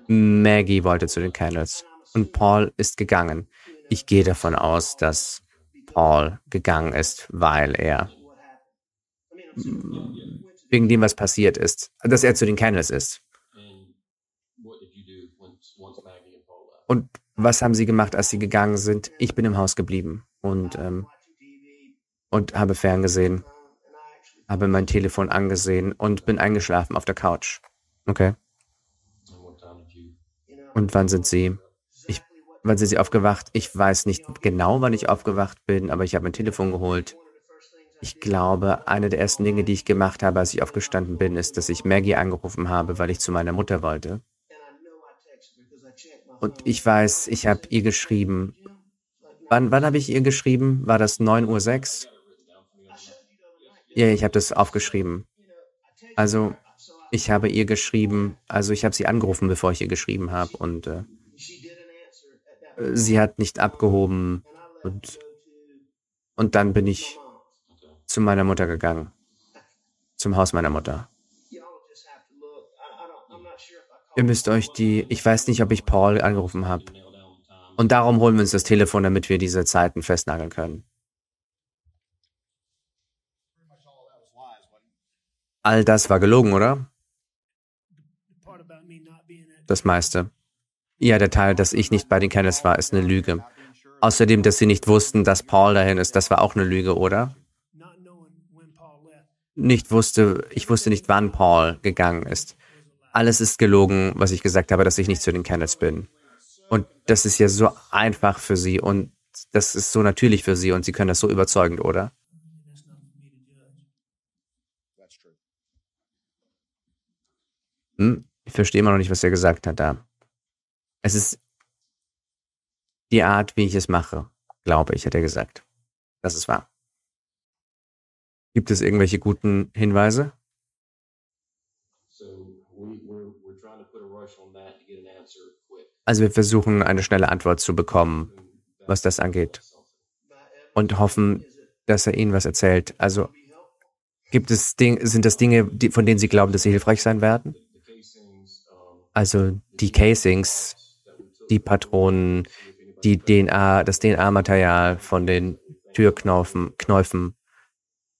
Maggie wollte zu den Kennels. Und Paul ist gegangen. Ich gehe davon aus, dass Paul gegangen ist, weil er wegen dem, was passiert ist, dass er zu den Kennels ist. Und was haben Sie gemacht, als Sie gegangen sind? Ich bin im Haus geblieben und habe ferngesehen, habe mein Telefon angesehen und bin eingeschlafen auf der Couch. Okay. Und wann sind Sie aufgewacht? Ich weiß nicht genau, wann ich aufgewacht bin, aber ich habe mein Telefon geholt. Ich glaube, eine der ersten Dinge, die ich gemacht habe, als ich aufgestanden bin, ist, dass ich Maggie angerufen habe, weil ich zu meiner Mutter wollte. Und ich weiß, ich habe ihr geschrieben. Wann habe ich ihr geschrieben? War das 9:06 Uhr? Ja, ich habe das aufgeschrieben. Also, ich habe ihr geschrieben, also ich habe sie angerufen, bevor ich ihr geschrieben habe. Und sie hat nicht abgehoben. Und dann bin ich zu meiner Mutter gegangen. Zum Haus meiner Mutter. Ihr müsst euch ich weiß nicht, ob ich Paul angerufen habe. Und darum holen wir uns das Telefon, damit wir diese Zeiten festnageln können. All das war gelogen, oder? Das meiste. Ja, der Teil, dass ich nicht bei den Kennels war, ist eine Lüge. Außerdem, dass sie nicht wussten, dass Paul dahin ist, das war auch eine Lüge, oder? Ich wusste nicht, wann Paul gegangen ist. Alles ist gelogen, was ich gesagt habe, dass ich nicht zu den Kennels bin. Und das ist ja so einfach für Sie und das ist so natürlich für Sie und Sie können das so überzeugend, oder? Ich verstehe immer noch nicht, was er gesagt hat da. Es ist die Art, wie ich es mache, glaube ich, hat er gesagt. Das ist wahr. Gibt es irgendwelche guten Hinweise? Also wir versuchen, eine schnelle Antwort zu bekommen, was das angeht. Und hoffen, dass er Ihnen was erzählt. Also sind das Dinge, von denen Sie glauben, dass sie hilfreich sein werden? Also die Casings, die Patronen, die DNA, das DNA-Material von den Türknäufen,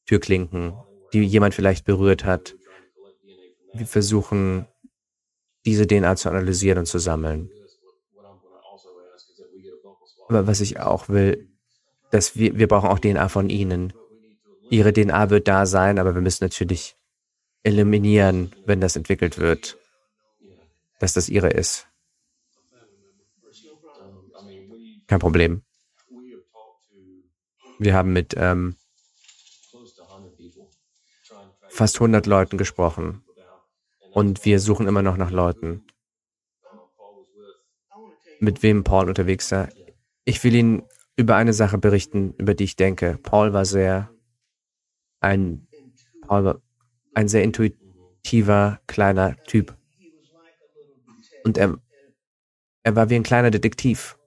Türklinken, die jemand vielleicht berührt hat. Wir versuchen, diese DNA zu analysieren und zu sammeln. Aber was ich auch will, dass wir brauchen auch DNA von Ihnen. Ihre DNA wird da sein, aber wir müssen natürlich eliminieren, wenn das entwickelt wird, dass das Ihre ist. Kein Problem. Wir haben mit fast 100 Leuten gesprochen und wir suchen immer noch nach Leuten, mit wem Paul unterwegs war. Ich will Ihnen über eine Sache berichten, über die ich denke. Paul war ein sehr intuitiver, kleiner Typ. Und er war wie ein kleiner Detektiv.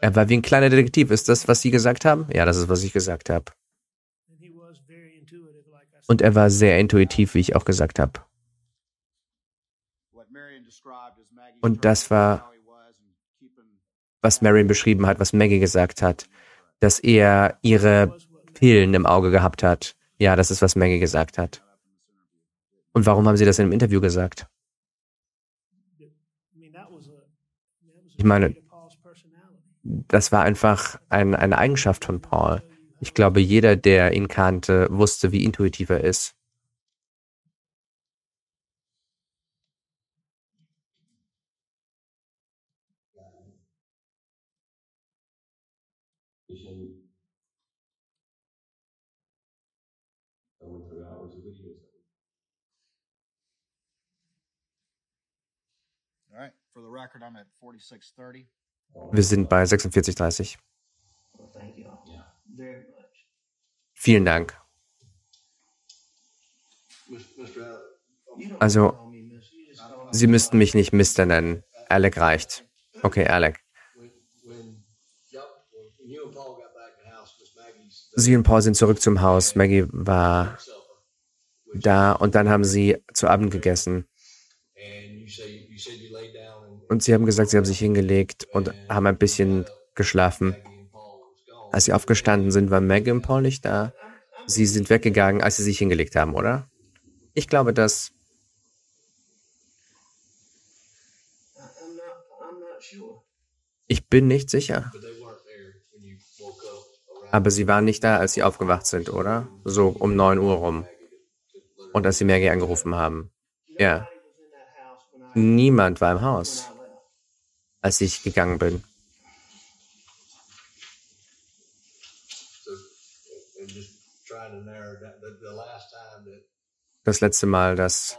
Er war wie ein kleiner Detektiv. Ist das, was Sie gesagt haben? Ja, das ist, was ich gesagt habe. Und er war sehr intuitiv, wie ich auch gesagt habe. Und das war, was Marion beschrieben hat, was Maggie gesagt hat, dass er ihre Pillen im Auge gehabt hat. Ja, das ist, was Maggie gesagt hat. Und warum haben Sie das in einem Interview gesagt? Ich meine, das war einfach eine Eigenschaft von Paul. Ich glaube, jeder, der ihn kannte, wusste, wie intuitiv er ist. videos that we. All right, for the record, I'm at 46:30. Wir sind bei 46:30. Well, thank you all. Yeah. Very much. Vielen Dank. Also, Sie müssten mich nicht Mister nennen. Alec reicht. Okay, Alec. Sie und Paul sind zurück zum Haus. Maggie war da und dann haben sie zu Abend gegessen. Und sie haben gesagt, sie haben sich hingelegt und haben ein bisschen geschlafen. Als sie aufgestanden sind, waren Maggie und Paul nicht da. Sie sind weggegangen, als sie sich hingelegt haben, oder? Ich glaube, dass... Ich bin nicht sicher. Aber sie waren nicht da, als sie aufgewacht sind, oder? So um 9 Uhr rum. Und als sie Maggie angerufen haben. Ja. Niemand war im Haus, als ich gegangen bin. Das letzte Mal, dass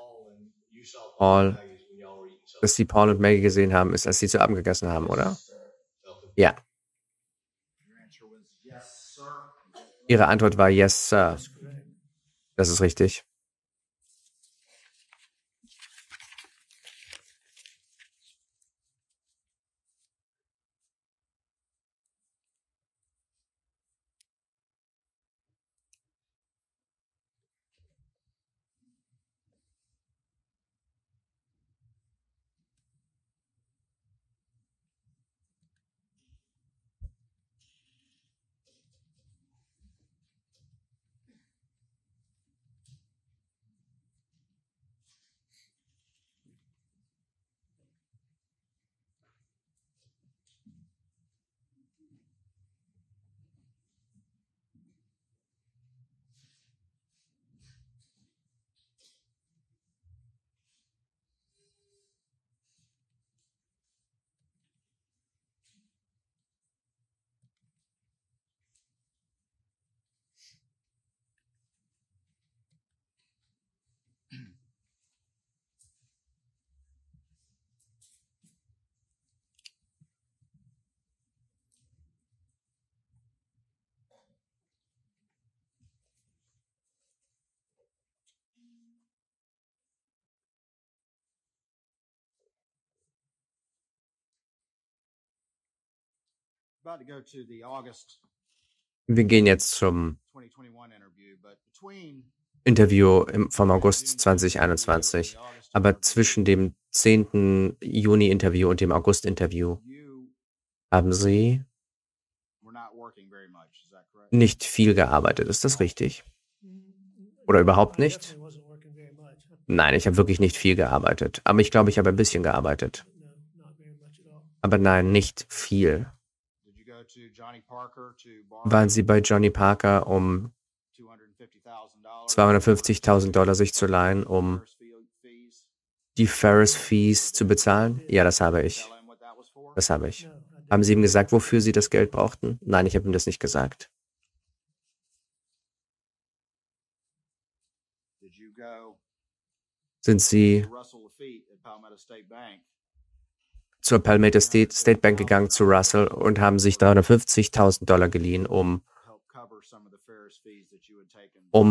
sie Paul und Maggie gesehen haben, ist, als sie zu Abend gegessen haben, oder? Ja. Ihre Antwort war Yes, Sir. Das ist richtig. Wir gehen jetzt zum Interview vom August 2021. Aber zwischen dem 10. Juni-Interview und dem August-Interview haben Sie nicht viel gearbeitet. Ist das richtig? Oder überhaupt nicht? Nein, ich habe wirklich nicht viel gearbeitet. Aber ich glaube, ich habe ein bisschen gearbeitet. Aber nein, nicht viel. Waren Sie bei Johnny Parker, um $250,000 sich zu leihen, um die Ferris-Fees zu bezahlen? Ja, das habe ich. Das habe ich. Haben Sie ihm gesagt, wofür Sie das Geld brauchten? Nein, ich habe ihm das nicht gesagt. Sind Sie zur Palmetto State Bank gegangen, zu Russell, und haben sich $350,000 geliehen, um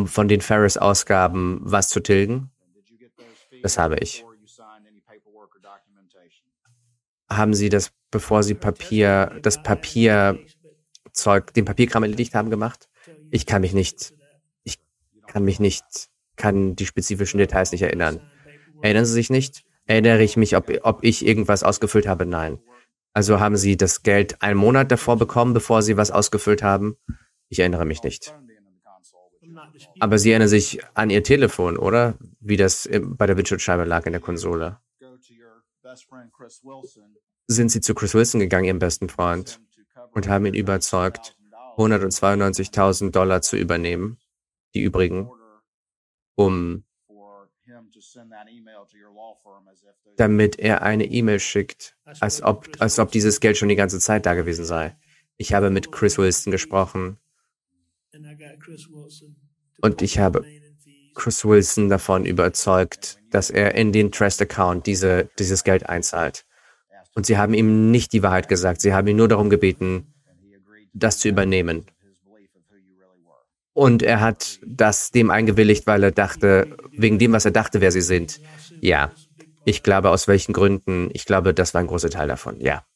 von den Ferris-Ausgaben was zu tilgen? Das habe ich. Haben Sie das, bevor Sie den Papierkram erledigt haben, gemacht? Ich kann die spezifischen Details nicht erinnern. Erinnern Sie sich nicht? Erinnere ich mich, ob ich irgendwas ausgefüllt habe? Nein. Also haben Sie das Geld einen Monat davor bekommen, bevor Sie was ausgefüllt haben? Ich erinnere mich nicht. Aber Sie erinnern sich an Ihr Telefon, oder? Wie das bei der Windschutzscheibe lag in der Konsole. Sind Sie zu Chris Wilson gegangen, Ihrem besten Freund, und haben ihn überzeugt, $192,000 zu übernehmen, die übrigen, damit er eine E-Mail schickt, als ob dieses Geld schon die ganze Zeit da gewesen sei. Ich habe mit Chris Wilson gesprochen und ich habe Chris Wilson davon überzeugt, dass er in den Trust-Account dieses Geld einzahlt. Und sie haben ihm nicht die Wahrheit gesagt. Sie haben ihn nur darum gebeten, das zu übernehmen. Und er hat das dem eingewilligt, weil er dachte, wegen dem, was er dachte, wer sie sind. Ja, ich glaube, aus welchen Gründen? Ich glaube, das war ein großer Teil davon, ja.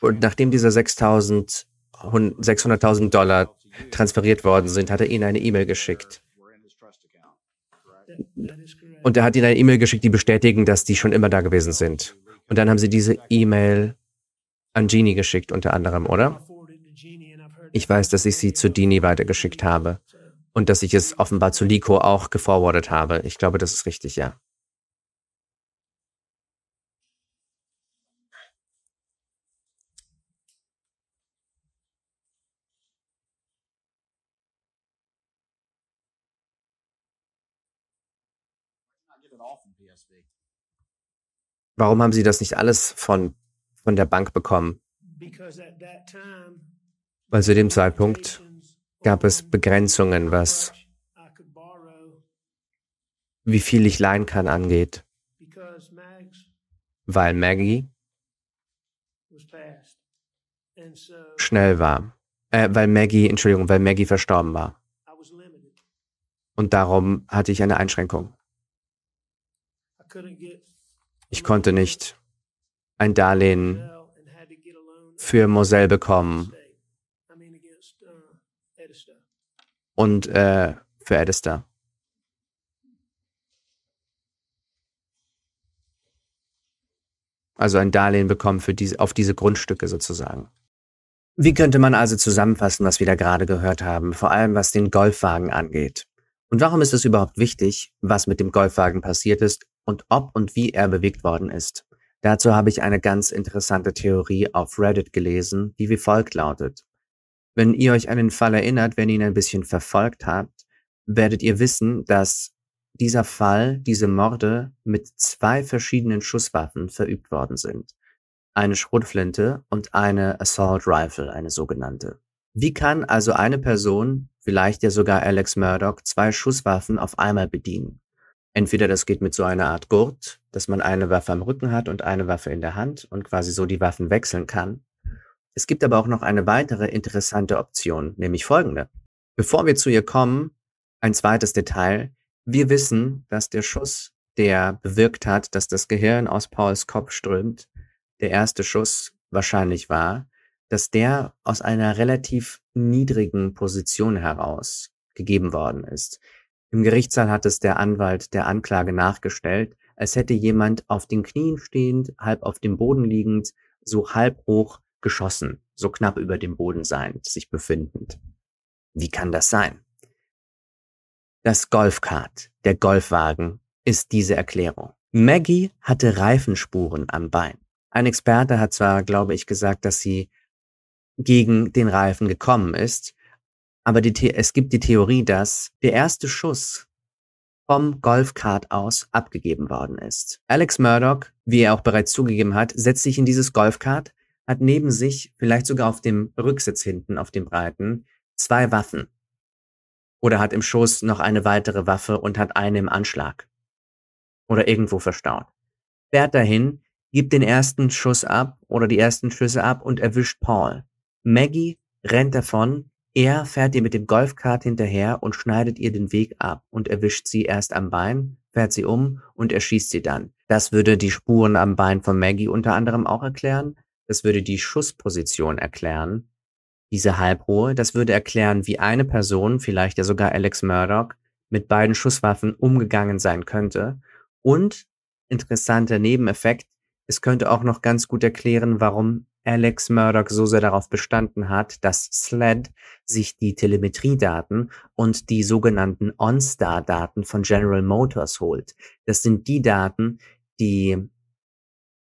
Und nachdem diese $600,000 transferiert worden sind, hat er ihnen eine E-Mail geschickt. Und er hat ihnen eine E-Mail geschickt, die bestätigen, dass die schon immer da gewesen sind. Und dann haben sie diese E-Mail an Jeannie geschickt, unter anderem, oder? Ich weiß, dass ich sie zu Dini weitergeschickt habe und dass ich es offenbar zu Liko auch geforwardet habe. Ich glaube, das ist richtig, ja. Warum haben Sie das nicht alles von der Bank bekommen? Weil zu dem Zeitpunkt gab es Begrenzungen, was wie viel ich leihen kann angeht, weil Maggie schnell war, weil Maggie verstorben war. Und darum hatte ich eine Einschränkung. Ich konnte nicht ein Darlehen für Moselle bekommen und für Edesta. Also ein Darlehen bekommen auf diese Grundstücke sozusagen. Wie könnte man also zusammenfassen, was wir da gerade gehört haben, vor allem was den Golfwagen angeht? Und warum ist es überhaupt wichtig, was mit dem Golfwagen passiert ist und ob und wie er bewegt worden ist? Dazu habe ich eine ganz interessante Theorie auf Reddit gelesen, die wie folgt lautet. Wenn ihr euch an den Fall erinnert, wenn ihr ihn ein bisschen verfolgt habt, werdet ihr wissen, dass dieser Fall, diese Morde mit 2 verschiedenen Schusswaffen verübt worden sind. Eine Schrotflinte und eine Assault Rifle, eine sogenannte. Wie kann also eine Person, vielleicht ja sogar Alex Murdaugh, 2 Schusswaffen auf einmal bedienen? Entweder das geht mit so einer Art Gurt, dass man eine Waffe am Rücken hat und eine Waffe in der Hand und quasi so die Waffen wechseln kann. Es gibt aber auch noch eine weitere interessante Option, nämlich folgende. Bevor wir zu ihr kommen, ein zweites Detail. Wir wissen, dass der Schuss, der bewirkt hat, dass das Gehirn aus Pauls Kopf strömt, der erste Schuss wahrscheinlich war, dass der aus einer relativ niedrigen Position heraus gegeben worden ist. Im Gerichtssaal hat es der Anwalt der Anklage nachgestellt, als hätte jemand auf den Knien stehend, halb auf dem Boden liegend, so halb hoch geschossen, so knapp über dem Boden seiend, sich befindend. Wie kann das sein? Das Golfkart, der Golfwagen, ist diese Erklärung. Maggie hatte Reifenspuren am Bein. Ein Experte hat zwar, glaube ich, gesagt, dass sie gegen den Reifen gekommen ist, aber es gibt die Theorie, dass der erste Schuss vom Golfkart aus abgegeben worden ist. Alex Murdaugh, wie er auch bereits zugegeben hat, setzt sich in dieses Golfkart, hat neben sich, vielleicht sogar auf dem Rücksitz hinten, auf dem Breiten, 2 Waffen. Oder hat im Schoß noch eine weitere Waffe und hat eine im Anschlag. Oder irgendwo verstaut. Fährt dahin, gibt den ersten Schuss ab oder die ersten Schüsse ab und erwischt Paul. Maggie rennt davon. Er fährt ihr mit dem Golfkart hinterher und schneidet ihr den Weg ab und erwischt sie erst am Bein, fährt sie um und erschießt sie dann. Das würde die Spuren am Bein von Maggie unter anderem auch erklären. Das würde die Schussposition erklären, diese Halbruhe. Das würde erklären, wie eine Person, vielleicht ja sogar Alex Murdaugh, mit beiden Schusswaffen umgegangen sein könnte. Und, interessanter Nebeneffekt, es könnte auch noch ganz gut erklären, warum Alex Murdaugh so sehr darauf bestanden hat, dass SLED sich die Telemetriedaten und die sogenannten OnStar-Daten von General Motors holt. Das sind die Daten, die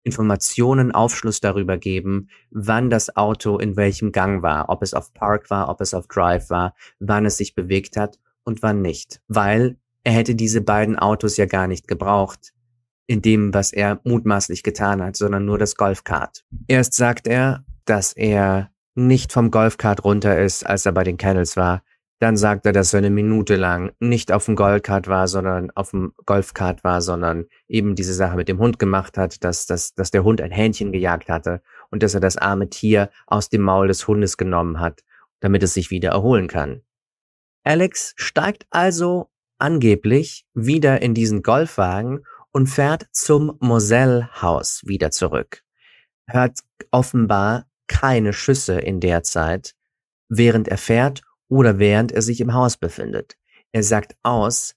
Informationen, Aufschluss darüber geben, wann das Auto in welchem Gang war, ob es auf Park war, ob es auf Drive war, wann es sich bewegt hat und wann nicht. Weil er hätte diese beiden Autos ja gar nicht gebraucht, in dem, was er mutmaßlich getan hat, sondern nur das Golfkart. Erst sagt er, dass er nicht vom Golfkart runter ist, als er bei den Kennels war. Dann sagt er, dass er eine Minute lang nicht auf dem Golfkart war, sondern eben diese Sache mit dem Hund gemacht hat, dass der Hund ein Hähnchen gejagt hatte und dass er das arme Tier aus dem Maul des Hundes genommen hat, damit es sich wieder erholen kann. Alex steigt also angeblich wieder in diesen Golfwagen und fährt zum Moselle-Haus wieder zurück. Hört offenbar keine Schüsse in der Zeit, während er fährt oder während er sich im Haus befindet. Er sagt aus,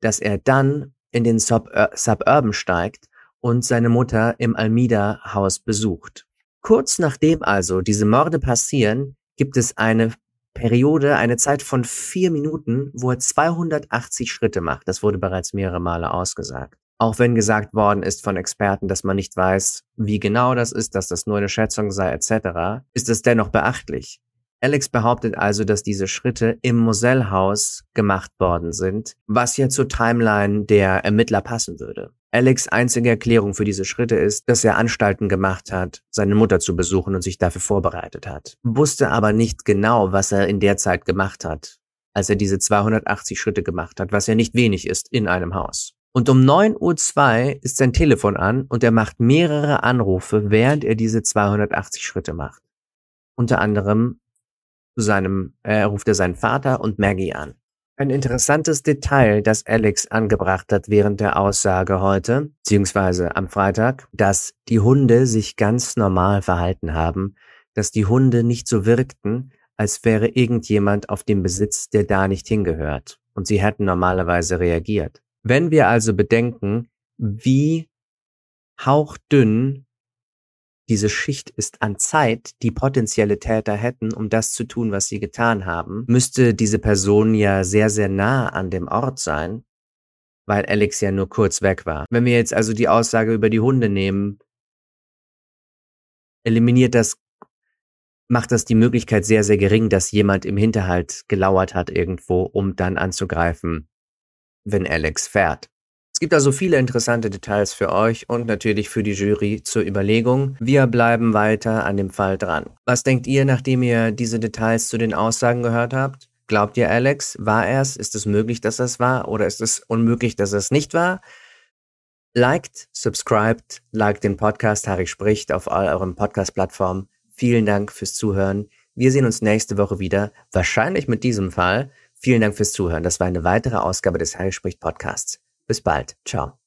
dass er dann in den Suburban steigt und seine Mutter im Almeda-Haus besucht. Kurz nachdem also diese Morde passieren, gibt es eine Periode, eine Zeit von 4 Minuten, wo er 280 Schritte macht. Das wurde bereits mehrere Male ausgesagt. Auch wenn gesagt worden ist von Experten, dass man nicht weiß, wie genau das ist, dass das nur eine Schätzung sei etc., ist es dennoch beachtlich. Alex behauptet also, dass diese Schritte im Moselle-Haus gemacht worden sind, was ja zur Timeline der Ermittler passen würde. Alex' einzige Erklärung für diese Schritte ist, dass er Anstalten gemacht hat, seine Mutter zu besuchen und sich dafür vorbereitet hat, wusste aber nicht genau, was er in der Zeit gemacht hat, als er diese 280 Schritte gemacht hat, was ja nicht wenig ist in einem Haus. Und um 9:02 Uhr ist sein Telefon an und er macht mehrere Anrufe, während er diese 280 Schritte macht. Unter anderem ruft er seinen Vater und Maggie an. Ein interessantes Detail, das Alex angebracht hat während der Aussage heute, beziehungsweise am Freitag, dass die Hunde sich ganz normal verhalten haben, dass die Hunde nicht so wirkten, als wäre irgendjemand auf dem Besitz, der da nicht hingehört. Und sie hätten normalerweise reagiert. Wenn wir also bedenken, wie hauchdünn diese Schicht ist an Zeit, die potenzielle Täter hätten, um das zu tun, was sie getan haben, müsste diese Person ja sehr, sehr nah an dem Ort sein, weil Alex ja nur kurz weg war. Wenn wir jetzt also die Aussage über die Hunde nehmen, macht das die Möglichkeit sehr, sehr gering, dass jemand im Hinterhalt gelauert hat irgendwo, um dann anzugreifen, wenn Alex fährt. Es gibt also viele interessante Details für euch und natürlich für die Jury zur Überlegung. Wir bleiben weiter an dem Fall dran. Was denkt ihr, nachdem ihr diese Details zu den Aussagen gehört habt? Glaubt ihr, Alex, war er es? Ist es möglich, dass er es war? Oder ist es unmöglich, dass er es nicht war? Liked, subscribed, liked den Podcast Harry Spricht auf all euren Podcast-Plattformen. Vielen Dank fürs Zuhören. Wir sehen uns nächste Woche wieder, wahrscheinlich mit diesem Fall. Vielen Dank fürs Zuhören. Das war eine weitere Ausgabe des Harry Spricht Podcasts. Bis bald. Ciao.